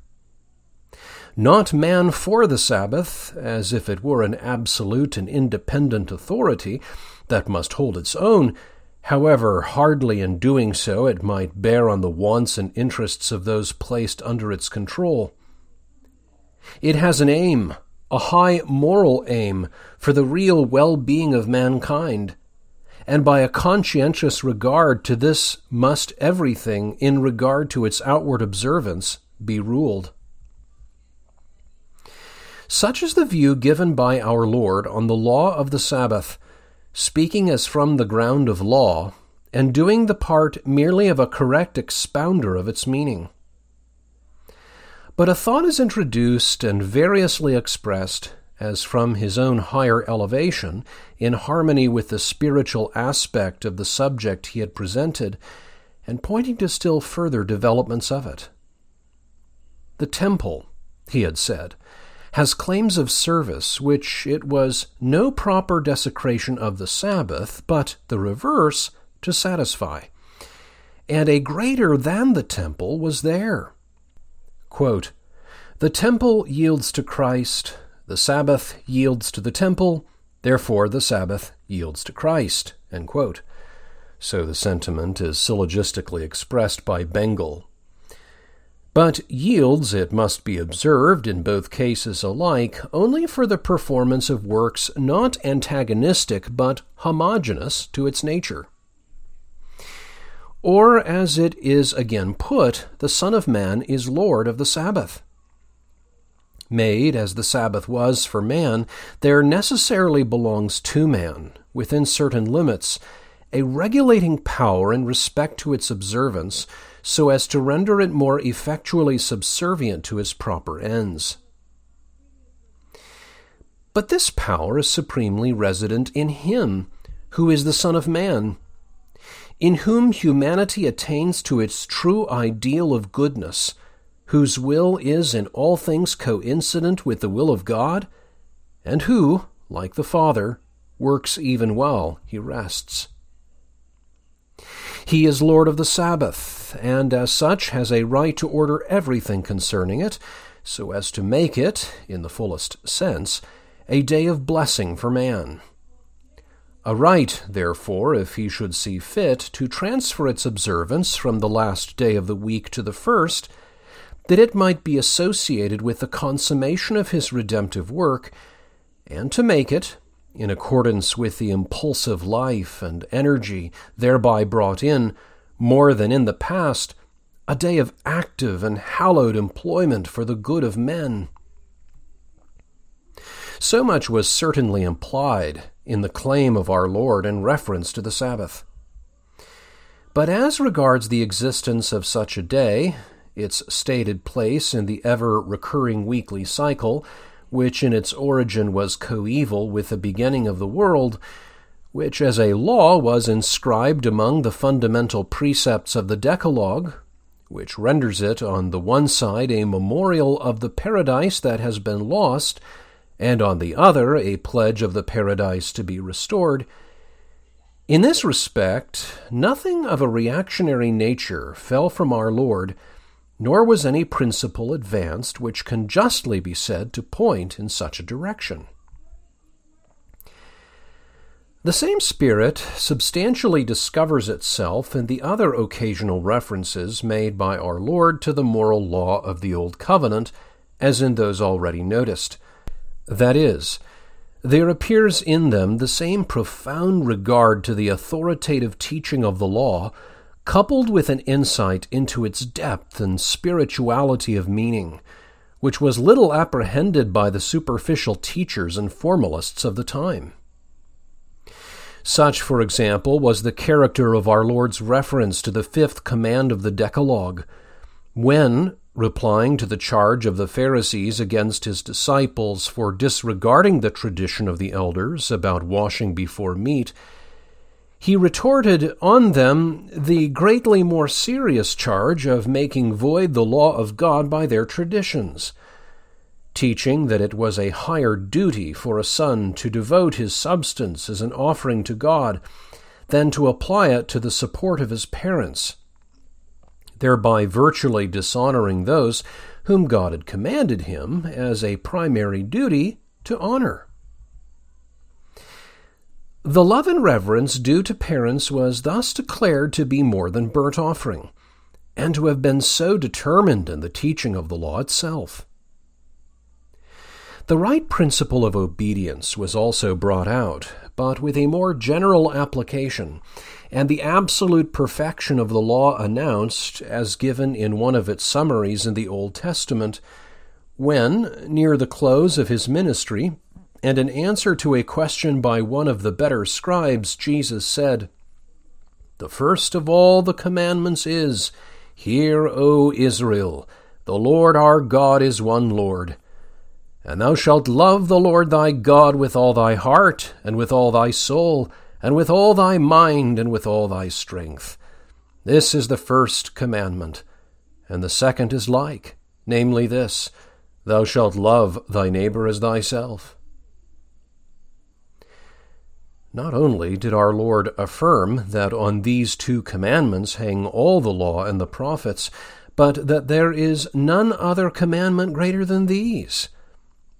Not man for the Sabbath, as if it were an absolute and independent authority that must hold its own, however hardly in doing so it might bear on the wants and interests of those placed under its control. It has an aim, a high moral aim, for the real well-being of mankind, and by a conscientious regard to this must everything in regard to its outward observance be ruled. Such is the view given by our Lord on the law of the Sabbath, speaking as from the ground of law, and doing the part merely of a correct expounder of its meaning. But a thought is introduced and variously expressed, as from his own higher elevation, in harmony with the spiritual aspect of the subject he had presented, and pointing to still further developments of it. The temple, he had said, has claims of service which it was no proper desecration of the Sabbath, but the reverse, to satisfy. And a greater than the temple was there. Quote, "The temple yields to Christ, the Sabbath yields to the temple, therefore the Sabbath yields to Christ." End quote. So the sentiment is syllogistically expressed by Bengal. But yields, it must be observed, in both cases alike, only for the performance of works not antagonistic but homogeneous to its nature. Or, as it is again put, the Son of Man is Lord of the Sabbath. Made as the Sabbath was for man, there necessarily belongs to man, within certain limits, a regulating power in respect to its observance, so as to render it more effectually subservient to its proper ends. But this power is supremely resident in Him, who is the Son of Man, in whom humanity attains to its true ideal of goodness, whose will is in all things coincident with the will of God, and who, like the Father, works even while he rests. He is Lord of the Sabbath, and as such has a right to order everything concerning it, so as to make it, in the fullest sense, a day of blessing for man. A right, therefore, if he should see fit, to transfer its observance from the last day of the week to the first, that it might be associated with the consummation of his redemptive work, and to make it, in accordance with the impulsive life and energy thereby brought in, more than in the past, a day of active and hallowed employment for the good of men. So much was certainly implied in the claim of our Lord in reference to the Sabbath. But as regards the existence of such a day, its stated place in the ever-recurring weekly cycle, which in its origin was coeval with the beginning of the world, which as a law was inscribed among the fundamental precepts of the Decalogue, which renders it on the one side a memorial of the paradise that has been lost, and on the other a pledge of the paradise to be restored. In this respect, nothing of a reactionary nature fell from our Lord, nor was any principle advanced which can justly be said to point in such a direction. The same spirit substantially discovers itself in the other occasional references made by our Lord to the moral law of the Old Covenant, as in those already noticed. That is, there appears in them the same profound regard to the authoritative teaching of the law, coupled with an insight into its depth and spirituality of meaning, which was little apprehended by the superficial teachers and formalists of the time. Such, for example, was the character of our Lord's reference to the fifth command of the Decalogue, when, replying to the charge of the Pharisees against his disciples for disregarding the tradition of the elders about washing before meat, he retorted on them the greatly more serious charge of making void the law of God by their traditions, teaching that it was a higher duty for a son to devote his substance as an offering to God than to apply it to the support of his parents, thereby virtually dishonoring those whom God had commanded him as a primary duty to honor. The love and reverence due to parents was thus declared to be more than burnt offering, and to have been so determined in the teaching of the law itself. The right principle of obedience was also brought out, but with a more general application, and the absolute perfection of the law announced as given in one of its summaries in the Old Testament, when, near the close of his ministry, and in answer to a question by one of the better scribes, Jesus said, "The first of all the commandments is, 'Hear, O Israel, the Lord our God is one Lord. And thou shalt love the Lord thy God with all thy heart, and with all thy soul, and with all thy mind, and with all thy strength. This is the first commandment. And the second is like, namely this, thou shalt love thy neighbor as thyself." Not only did our Lord affirm that on these two commandments hang all the law and the prophets, but that there is none other commandment greater than these,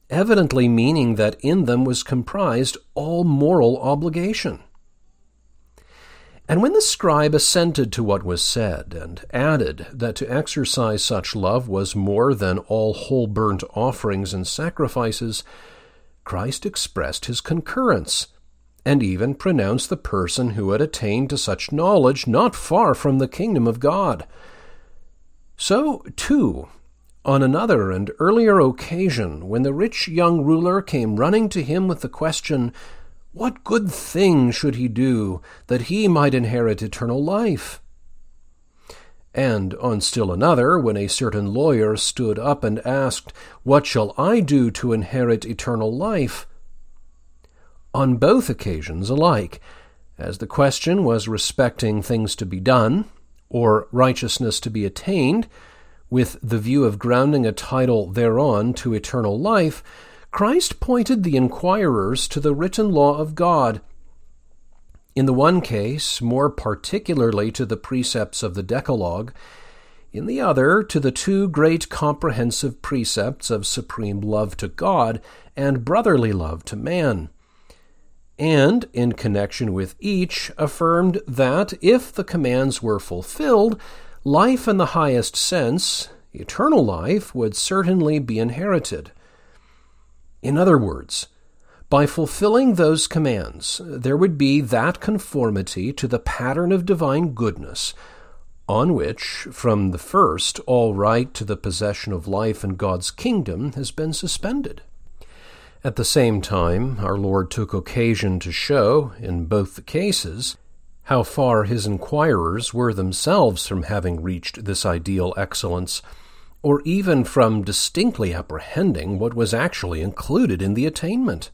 evidently meaning that in them was comprised all moral obligation. And when the scribe assented to what was said, and added that to exercise such love was more than all whole burnt offerings and sacrifices, Christ expressed his concurrence, and even pronounced the person who had attained to such knowledge not far from the kingdom of God. So, too, on another and earlier occasion, when the rich young ruler came running to him with the question, what good thing should he do that he might inherit eternal life? And on still another, when a certain lawyer stood up and asked, what shall I do to inherit eternal life? On both occasions alike, as the question was respecting things to be done, or righteousness to be attained, with the view of grounding a title thereon to eternal life, Christ pointed the inquirers to the written law of God, in the one case more particularly to the precepts of the Decalogue, in the other to the two great comprehensive precepts of supreme love to God and brotherly love to man, and, in connection with each, affirmed that, if the commands were fulfilled, life in the highest sense, eternal life, would certainly be inherited. In other words, by fulfilling those commands, there would be that conformity to the pattern of divine goodness, on which, from the first, all right to the possession of life and God's kingdom has been suspended. At the same time, our Lord took occasion to show, in both the cases, how far his inquirers were themselves from having reached this ideal excellence, or even from distinctly apprehending what was actually included in the attainment.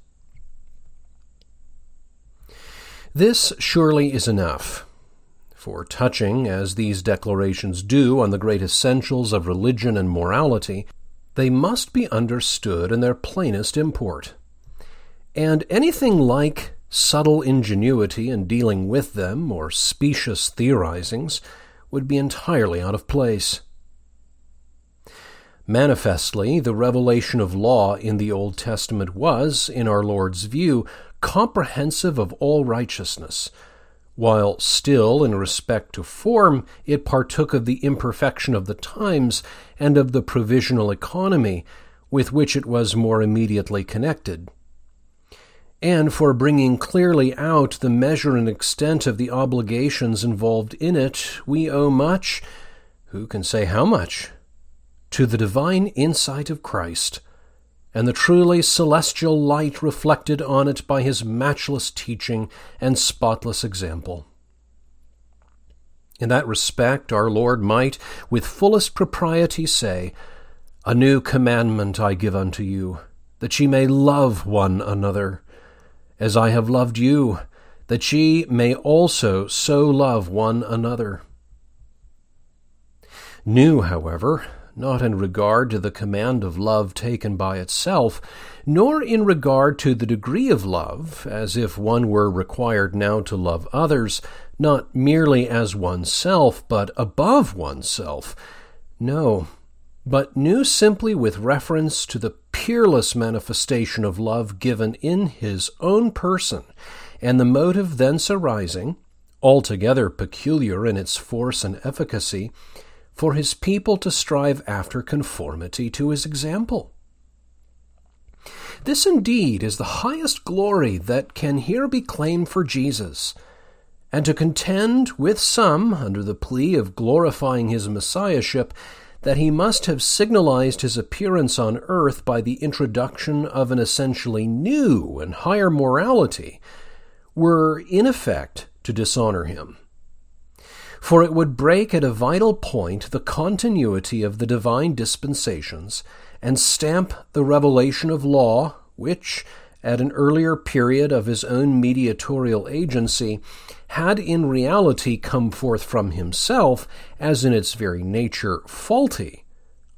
This surely is enough, for touching, as these declarations do, on the great essentials of religion and morality, they must be understood in their plainest import, and anything like subtle ingenuity in dealing with them or specious theorizings would be entirely out of place. Manifestly, the revelation of law in the Old Testament was, in our Lord's view, comprehensive of all righteousness, while still, in respect to form, it partook of the imperfection of the times and of the provisional economy, with which it was more immediately connected. And for bringing clearly out the measure and extent of the obligations involved in it, we owe much, who can say how much, to the divine insight of Christ and the truly celestial light reflected on it by his matchless teaching and spotless example. In that respect, our Lord might, with fullest propriety, say, "A new commandment I give unto you, that ye may love one another, as I have loved you, that ye may also so love one another." New, however, not in regard to the command of love taken by itself, nor in regard to the degree of love, as if one were required now to love others, not merely as oneself, but above oneself. No, but new simply with reference to the peerless manifestation of love given in his own person, and the motive thence arising, altogether peculiar in its force and efficacy, for his people to strive after conformity to his example. This indeed is the highest glory that can here be claimed for Jesus, and to contend with some, under the plea of glorifying his messiahship, that he must have signalized his appearance on earth by the introduction of an essentially new and higher morality, were in effect to dishonor him. For it would break at a vital point the continuity of the divine dispensations and stamp the revelation of law, which, at an earlier period of his own mediatorial agency, had in reality come forth from himself as in its very nature faulty,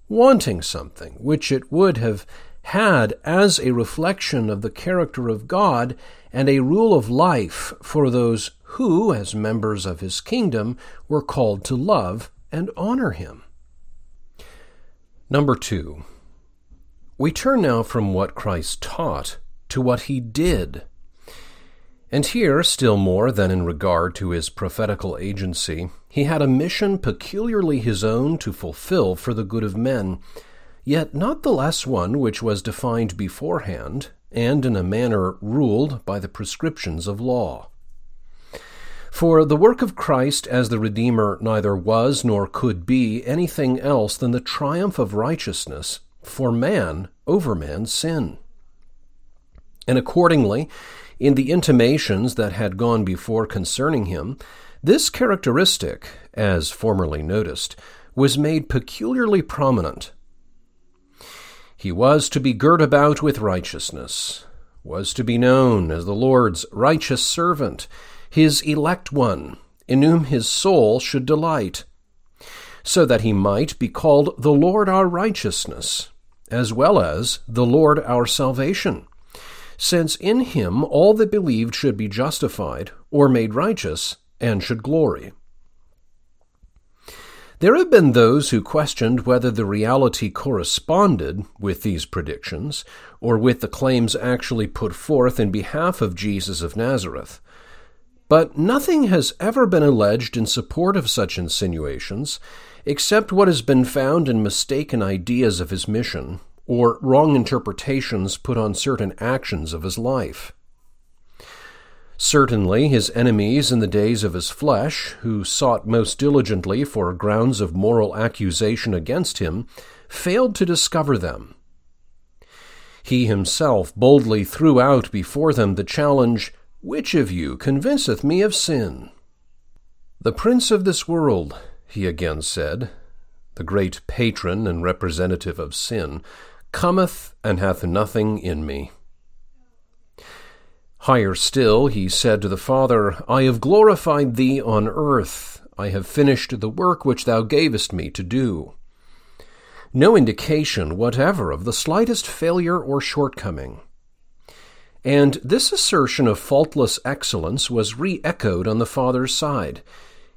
wanting something which it would have had as a reflection of the character of God and a rule of life for those who, as members of his kingdom, were called to love and honor him. Number two, we turn now from what Christ taught to what he did. And here, still more than in regard to his prophetical agency, he had a mission peculiarly his own to fulfill for the good of men, yet not the less one which was defined beforehand, and in a manner ruled by the prescriptions of law. For the work of Christ as the Redeemer neither was nor could be anything else than the triumph of righteousness for man over man's sin. And accordingly, in the intimations that had gone before concerning him, this characteristic, as formerly noticed, was made peculiarly prominent. He was to be girt about with righteousness, was to be known as the Lord's righteous servant, his elect one, in whom his soul should delight, so that he might be called the Lord our righteousness, as well as the Lord our salvation, since in him all that believed should be justified, or made righteous, and should glory. There have been those who questioned whether the reality corresponded with these predictions, or with the claims actually put forth in behalf of Jesus of Nazareth. But nothing has ever been alleged in support of such insinuations, except what has been found in mistaken ideas of his mission, or wrong interpretations put on certain actions of his life. Certainly his enemies in the days of his flesh, who sought most diligently for grounds of moral accusation against him, failed to discover them. He himself boldly threw out before them the challenge, "Which of you convinceth me of sin?" "The prince of this world," he again said, the great patron and representative of sin, "cometh and hath nothing in me." Higher still, he said to the Father, "I have glorified thee on earth. I have finished the work which thou gavest me to do." No indication whatever of the slightest failure or shortcoming. And this assertion of faultless excellence was re-echoed on the Father's side.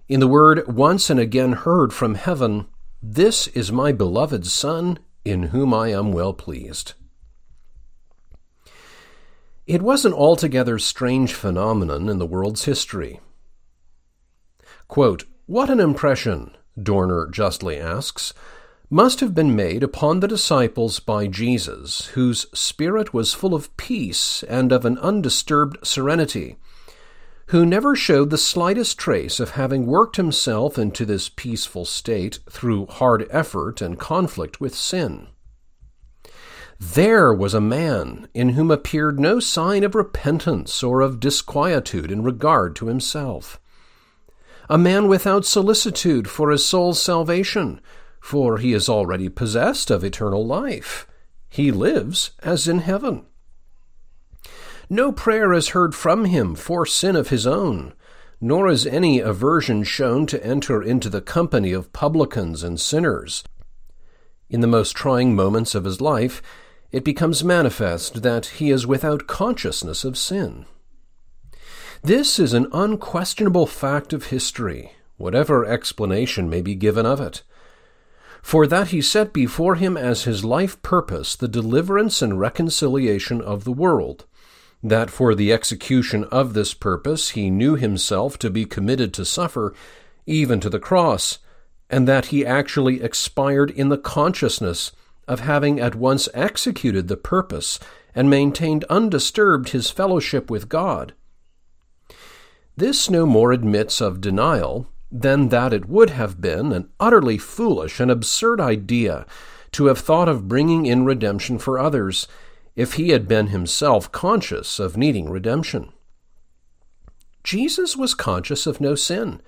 In the word once and again heard from heaven, "This is my beloved Son, in whom I am well pleased." It was an altogether strange phenomenon in the world's history. Quote, "What an impression," Dorner justly asks, "must have been made upon the disciples by Jesus, whose spirit was full of peace and of an undisturbed serenity, who never showed the slightest trace of having worked himself into this peaceful state through hard effort and conflict with sin. There was a man in whom appeared no sign of repentance or of disquietude in regard to himself. A man without solicitude for his soul's salvation, for he is already possessed of eternal life. He lives as in heaven. No prayer is heard from him for sin of his own, nor is any aversion shown to enter into the company of publicans and sinners. In the most trying moments of his life, it becomes manifest that he is without consciousness of sin. This is an unquestionable fact of history, whatever explanation may be given of it. For that he set before him as his life purpose the deliverance and reconciliation of the world, that for the execution of this purpose he knew himself to be committed to suffer, even to the cross, and that he actually expired in the consciousness of having at once executed the purpose and maintained undisturbed his fellowship with God. This no more admits of denial than that it would have been an utterly foolish and absurd idea to have thought of bringing in redemption for others, if he had been himself conscious of needing redemption. Jesus was conscious of no sin,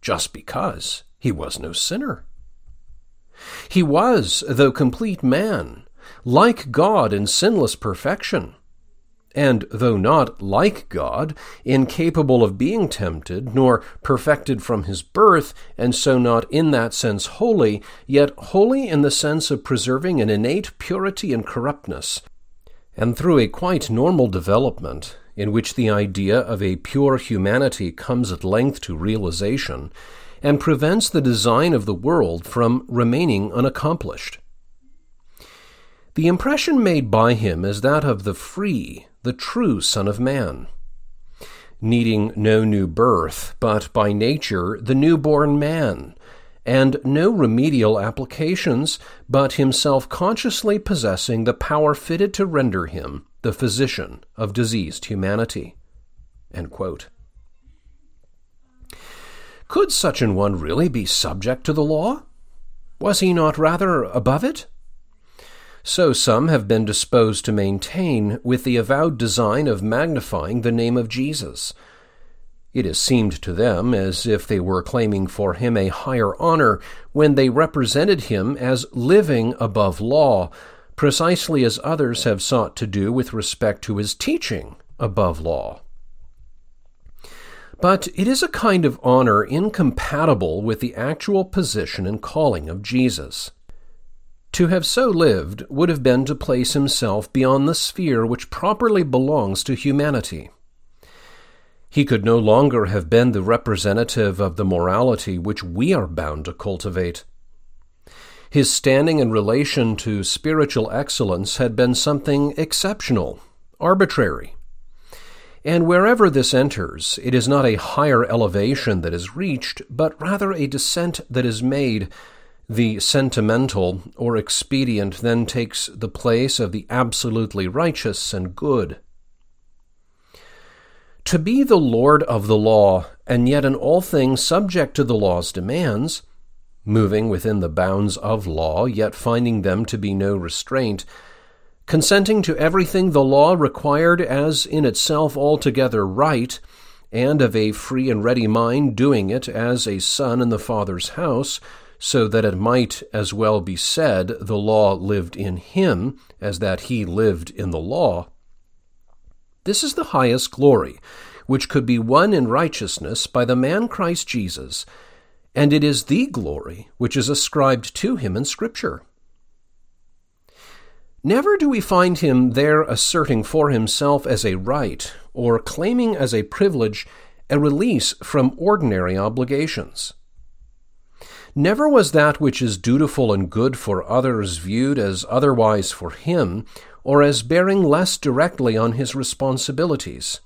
just because he was no sinner. He was, though complete man, like God in sinless perfection, and, though not like God, incapable of being tempted, nor perfected from his birth, and so not in that sense holy, yet holy in the sense of preserving an innate purity and corruptness, and through a quite normal development, in which the idea of a pure humanity comes at length to realization, and prevents the design of the world from remaining unaccomplished. The impression made by him is that of the free, the true Son of Man, needing no new birth, but by nature the newborn man, and no remedial applications, but himself consciously possessing the power fitted to render him the physician of diseased humanity." End quote. Could such an one really be subject to the law? Was he not rather above it? So some have been disposed to maintain, with the avowed design of magnifying the name of Jesus. It has seemed to them as if they were claiming for him a higher honor when they represented him as living above law, precisely as others have sought to do with respect to his teaching above law. But it is a kind of honor incompatible with the actual position and calling of Jesus. To have so lived would have been to place himself beyond the sphere which properly belongs to humanity. He could no longer have been the representative of the morality which we are bound to cultivate. His standing in relation to spiritual excellence had been something exceptional, arbitrary. And wherever this enters, it is not a higher elevation that is reached, but rather a descent that is made. The sentimental or expedient then takes the place of the absolutely righteous and good. To be the Lord of the law, and yet in all things subject to the law's demands, moving within the bounds of law, yet finding them to be no restraint, consenting to everything the law required as in itself altogether right, and of a free and ready mind doing it as a son in the Father's house, so that it might as well be said the law lived in him as that he lived in the law. This is the highest glory, which could be won in righteousness by the man Christ Jesus, and it is the glory which is ascribed to him in Scripture. Never do we find him there asserting for himself as a right, or claiming as a privilege, a release from ordinary obligations. Never was that which is dutiful and good for others viewed as otherwise for him, or as bearing less directly on his responsibilities.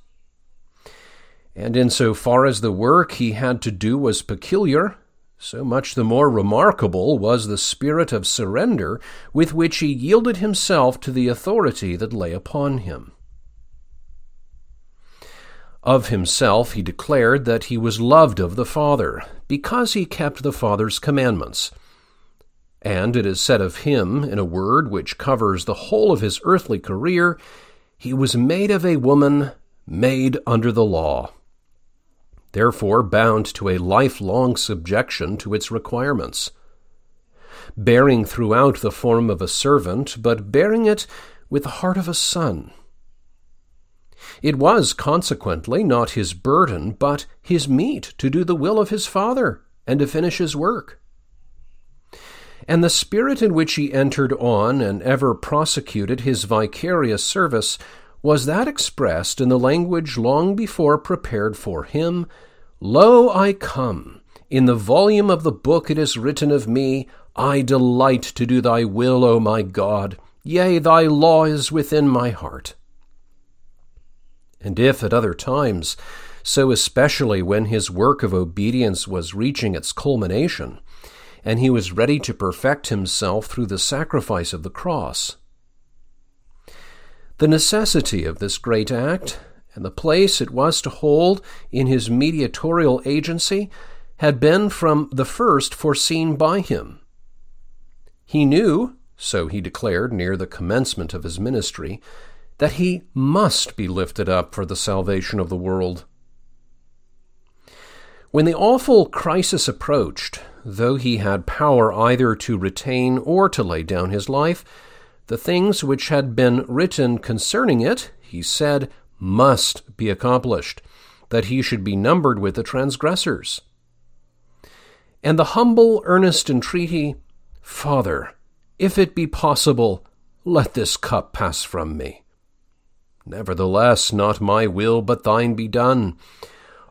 And in so far as the work he had to do was peculiar, so much the more remarkable was the spirit of surrender with which he yielded himself to the authority that lay upon him. Of himself he declared that he was loved of the Father, because he kept the Father's commandments. And it is said of him, in a word which covers the whole of his earthly career, he was made of a woman, made under the law, therefore bound to a lifelong subjection to its requirements, bearing throughout the form of a servant, but bearing it with the heart of a son. It was, consequently, not his burden, but his meat to do the will of his Father and to finish his work. And the spirit in which he entered on and ever prosecuted his vicarious service was that expressed in the language long before prepared for him, "Lo, I come. In the volume of the book it is written of me, I delight to do thy will, O my God. Yea, thy law is within my heart." And if at other times, so especially when his work of obedience was reaching its culmination, and he was ready to perfect himself through the sacrifice of the cross. The necessity of this great act, and the place it was to hold in his mediatorial agency, had been from the first foreseen by him. He knew, so he declared near the commencement of his ministry, that he must be lifted up for the salvation of the world. When the awful crisis approached, though he had power either to retain or to lay down his life, the things which had been written concerning it, he said, must be accomplished, that he should be numbered with the transgressors. And the humble, earnest entreaty, "Father, if it be possible, let this cup pass from me. Nevertheless, not my will, but thine be done,"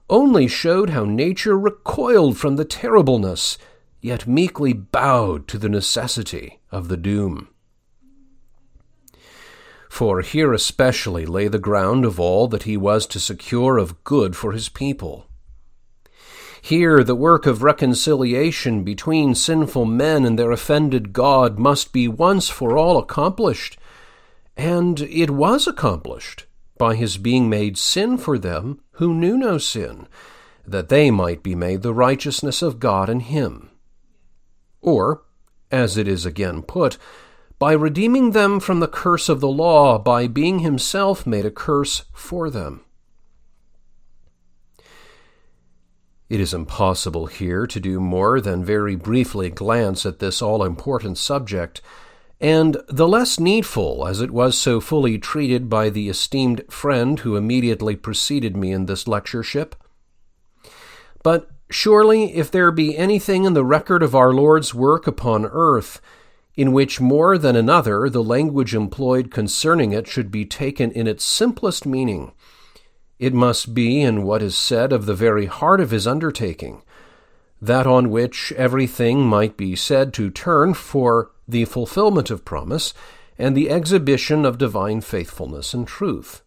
only showed how nature recoiled from the terribleness, yet meekly bowed to the necessity of the doom. For here especially lay the ground of all that he was to secure of good for his people. Here the work of reconciliation between sinful men and their offended God must be once for all accomplished, and it was accomplished by his being made sin for them who knew no sin, that they might be made the righteousness of God in him. Or, as it is again put, by redeeming them from the curse of the law, by being himself made a curse for them. It is impossible here to do more than very briefly glance at this all-important subject, and the less needful, as it was so fully treated by the esteemed friend who immediately preceded me in this lectureship. But surely, if there be anything in the record of our Lord's work upon earth, in which more than another the language employed concerning it should be taken in its simplest meaning, it must be in what is said of the very heart of his undertaking, that on which everything might be said to turn for the fulfillment of promise, and the exhibition of divine faithfulness and truth.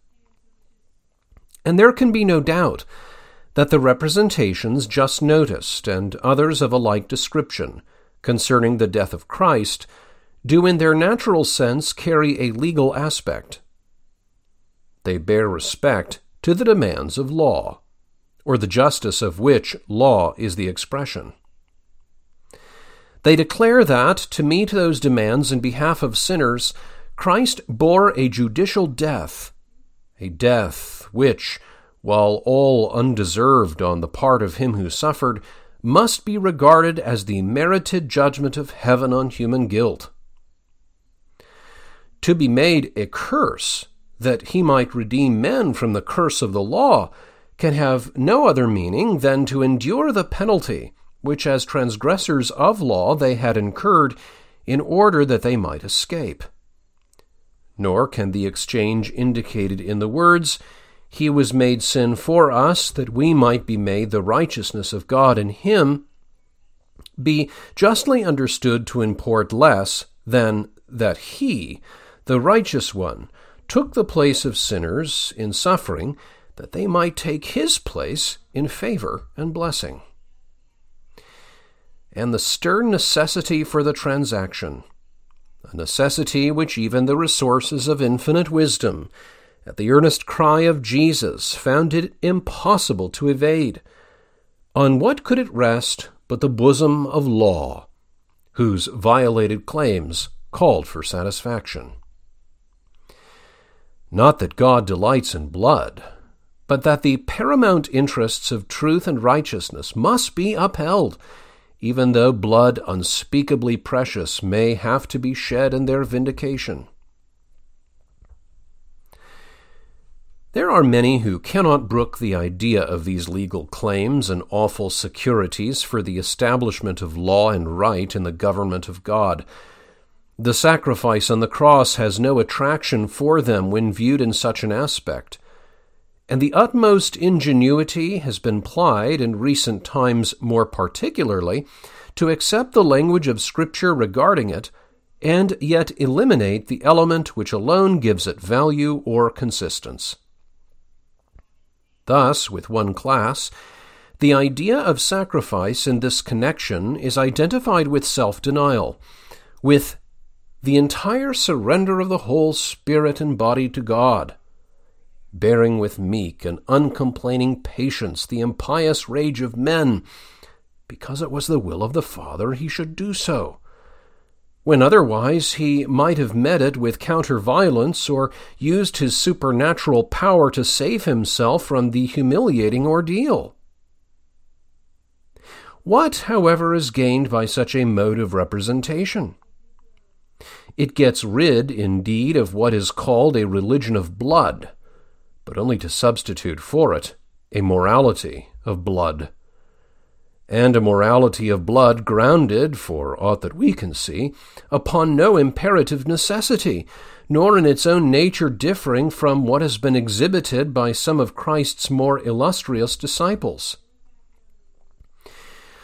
And there can be no doubt that the representations just noticed, and others of a like description, concerning the death of Christ, do in their natural sense carry a legal aspect. They bear respect to the demands of law, or the justice of which law is the expression. They declare that, to meet those demands in behalf of sinners, Christ bore a judicial death, a death which, while all undeserved on the part of him who suffered, must be regarded as the merited judgment of heaven on human guilt. To be made a curse, that he might redeem men from the curse of the law, can have no other meaning than to endure the penalty which as transgressors of law they had incurred in order that they might escape. Nor can the exchange indicated in the words, "He was made sin for us, that we might be made the righteousness of God in him," be justly understood to import less than that he, the righteous one, took the place of sinners in suffering, that they might take his place in favor and blessing. And the stern necessity for the transaction, a necessity which even the resources of infinite wisdom at the earnest cry of Jesus, found it impossible to evade. On what could it rest but the bosom of law, whose violated claims called for satisfaction? Not that God delights in blood, but that the paramount interests of truth and righteousness must be upheld, even though blood unspeakably precious may have to be shed in their vindication. There are many who cannot brook the idea of these legal claims and awful securities for the establishment of law and right in the government of God. The sacrifice on the cross has no attraction for them when viewed in such an aspect, and the utmost ingenuity has been plied in recent times more particularly to accept the language of Scripture regarding it and yet eliminate the element which alone gives it value or consistence. Thus, with one class, the idea of sacrifice in this connection is identified with self-denial, with the entire surrender of the whole spirit and body to God, bearing with meek and uncomplaining patience the impious rage of men, because it was the will of the Father he should do so, when otherwise he might have met it with counter-violence or used his supernatural power to save himself from the humiliating ordeal. What, however, is gained by such a mode of representation? It gets rid, indeed, of what is called a religion of blood, but only to substitute for it a morality of blood, and a morality of blood grounded, for aught that we can see, upon no imperative necessity, nor in its own nature differing from what has been exhibited by some of Christ's more illustrious disciples.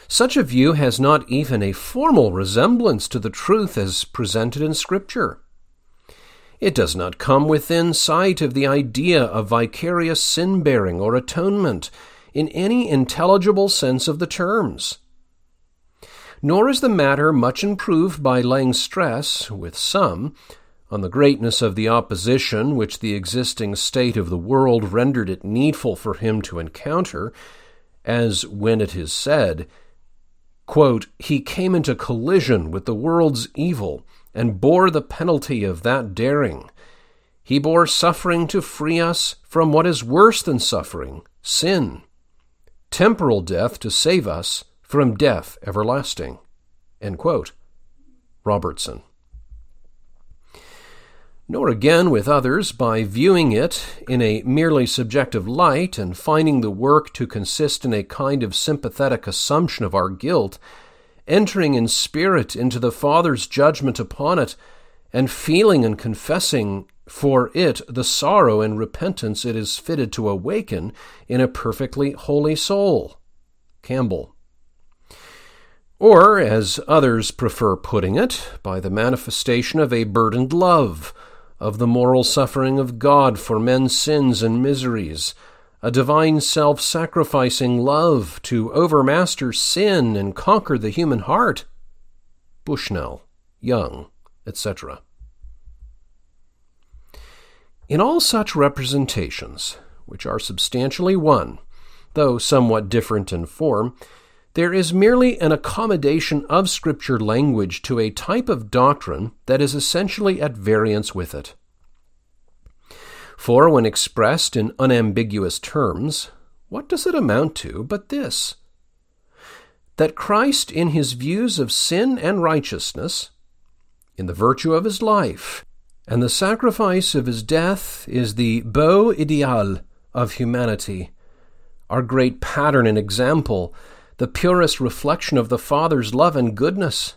Such a view has not even a formal resemblance to the truth as presented in Scripture. It does not come within sight of the idea of vicarious sin-bearing or atonement, in any intelligible sense of the terms. Nor is the matter much improved by laying stress, with some, on the greatness of the opposition which the existing state of the world rendered it needful for him to encounter, as when it is said, quote, "He came into collision with the world's evil and bore the penalty of that daring. He bore suffering to free us from what is worse than suffering, sin. Temporal death to save us from death everlasting." End quote. Robertson. Nor again with others by viewing it in a merely subjective light and finding the work to consist in a kind of sympathetic assumption of our guilt, entering in spirit into the Father's judgment upon it, and feeling and confessing for it the sorrow and repentance it is fitted to awaken in a perfectly holy soul. Campbell. Or, as others prefer putting it, by the manifestation of a burdened love, of the moral suffering of God for men's sins and miseries, a divine self-sacrificing love to overmaster sin and conquer the human heart. Bushnell, Young, et cetera. In all such representations, which are substantially one, though somewhat different in form, there is merely an accommodation of Scripture language to a type of doctrine that is essentially at variance with it. For when expressed in unambiguous terms, what does it amount to but this? That Christ, in his views of sin and righteousness, in the virtue of his life, and the sacrifice of his death is the beau ideal of humanity, our great pattern and example, the purest reflection of the Father's love and goodness.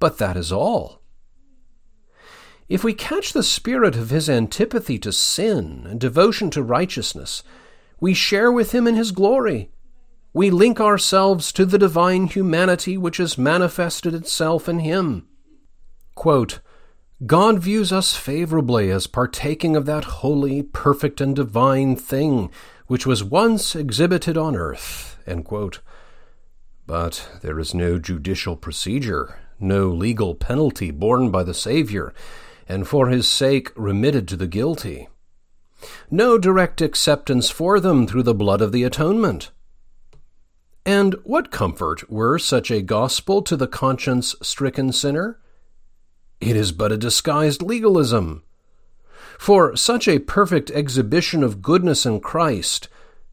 But that is all. If we catch the spirit of his antipathy to sin and devotion to righteousness, we share with him in his glory. We link ourselves to the divine humanity which has manifested itself in him. Quote, "God views us favorably as partaking of that holy, perfect, and divine thing which was once exhibited on earth." End quote. But there is no judicial procedure, no legal penalty borne by the Savior, and for his sake remitted to the guilty. no direct acceptance for them through the blood of the atonement. And what comfort were such a gospel to the conscience-stricken sinner? It is but a disguised legalism. For such a perfect exhibition of goodness in Christ,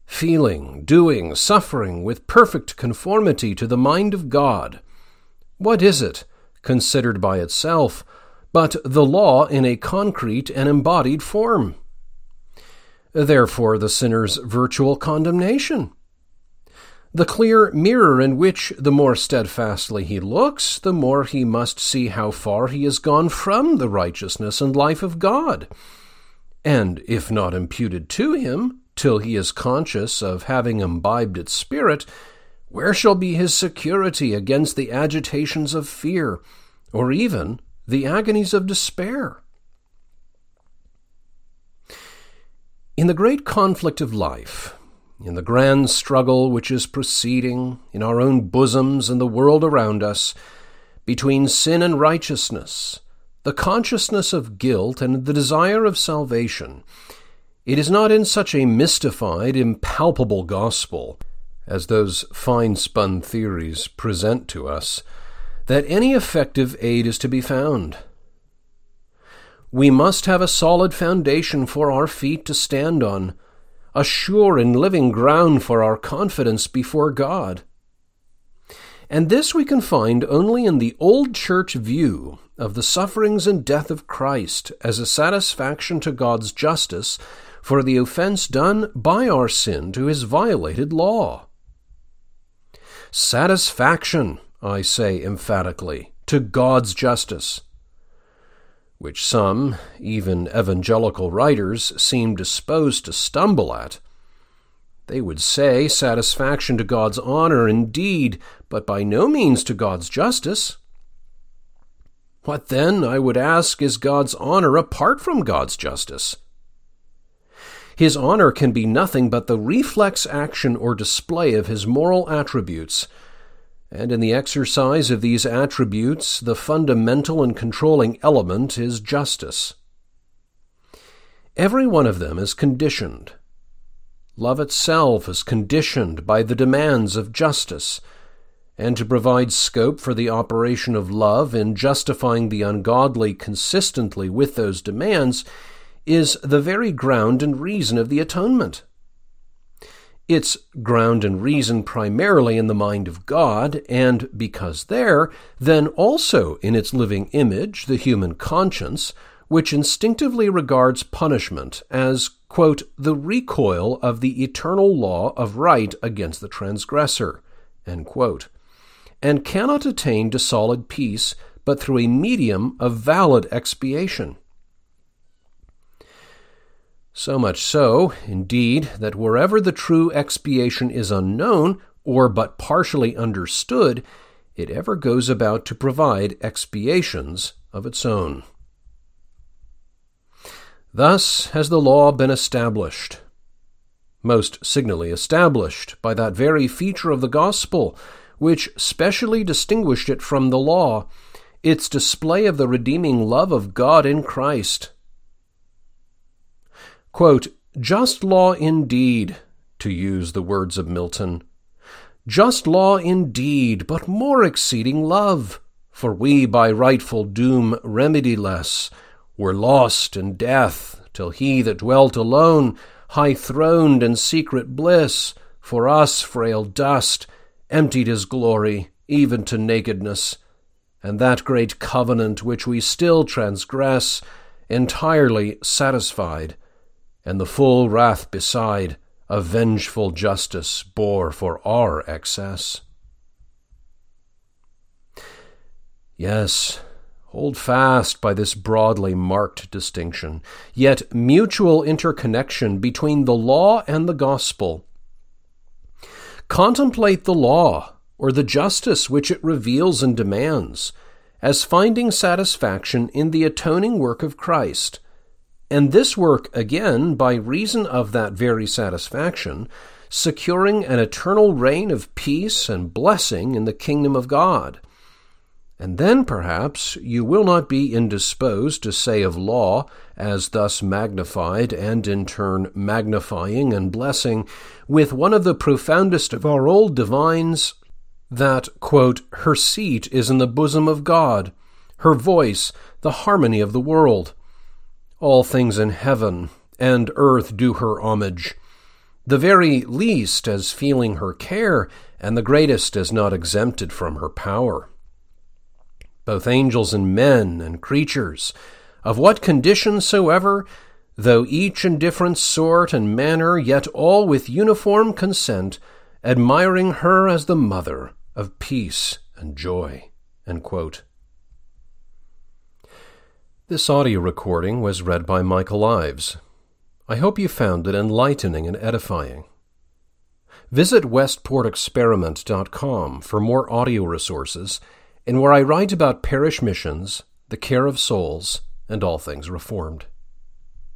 feeling, doing, suffering with perfect conformity to the mind of God, what is it, considered by itself, but the law in a concrete and embodied form? Therefore the sinner's virtual condemnation. The clear mirror in which the more steadfastly he looks, the more he must see how far he has gone from the righteousness and life of God, and if not imputed to him, till he is conscious of having imbibed its spirit, where shall be his security against the agitations of fear, or even the agonies of despair? In the great conflict of life, in the grand struggle which is proceeding in our own bosoms and the world around us, between sin and righteousness, the consciousness of guilt and the desire of salvation, it is not in such a mystified, impalpable gospel, as those fine-spun theories present to us, that any effective aid is to be found. We must have a solid foundation for our feet to stand on, a sure and living ground for our confidence before God. And this we can find only in the old church view of the sufferings and death of Christ as a satisfaction to God's justice for the offense done by our sin to his violated law. Satisfaction, I say emphatically, to God's justice, which some, even evangelical writers, seem disposed to stumble at. They would say satisfaction to God's honor indeed, but by no means to God's justice. What then, I would ask, is God's honor apart from God's justice? His honor can be nothing but the reflex action or display of his moral attributes, and in the exercise of these attributes, the fundamental and controlling element is justice. Every one of them is conditioned. Love itself is conditioned by the demands of justice, and to provide scope for the operation of love in justifying the ungodly consistently with those demands is the very ground and reason of the atonement. Its ground and reason primarily in the mind of God, and because there, then also in its living image, the human conscience, which instinctively regards punishment as, quote, the recoil of the eternal law of right against the transgressor, end quote, and cannot attain to solid peace but through a medium of valid expiation. So much so, indeed, that wherever the true expiation is unknown, or but partially understood, it ever goes about to provide expiations of its own. Thus has the law been established, most signally established by that very feature of the gospel which specially distinguished it from the law, its display of the redeeming love of God in Christ. Quote, just law indeed, to use the words of Milton, just law indeed, but more exceeding love, for we by rightful doom remediless were lost in death, till he that dwelt alone, high-throned in secret bliss, for us frail dust, emptied his glory, even to nakedness, and that great covenant which we still transgress, entirely satisfied, and the full wrath beside, a vengeful justice bore for our excess. Yes, hold fast by this broadly marked distinction, yet mutual interconnection between the law and the gospel. Contemplate the law, or the justice which it reveals and demands, as finding satisfaction in the atoning work of Christ, and this work, again, by reason of that very satisfaction, securing an eternal reign of peace and blessing in the kingdom of God, And then, perhaps, you will not be indisposed to say of law, as thus magnified and in turn magnifying and blessing, with one of the profoundest of our old divines, that, quote, her seat is in the bosom of God, her voice the harmony of the world. All things in heaven and earth do her homage. The very least as feeling her care, and the greatest as not exempted from her power. Both angels and men and creatures, of what condition soever, though each in different sort and manner, yet all with uniform consent, admiring her as the mother of peace and joy." End quote. This audio recording was read by Michael Ives. I hope you found it enlightening and edifying. Visit westport experiment dot com for more audio resources, and where I write about parish missions, the care of souls, and all things reformed.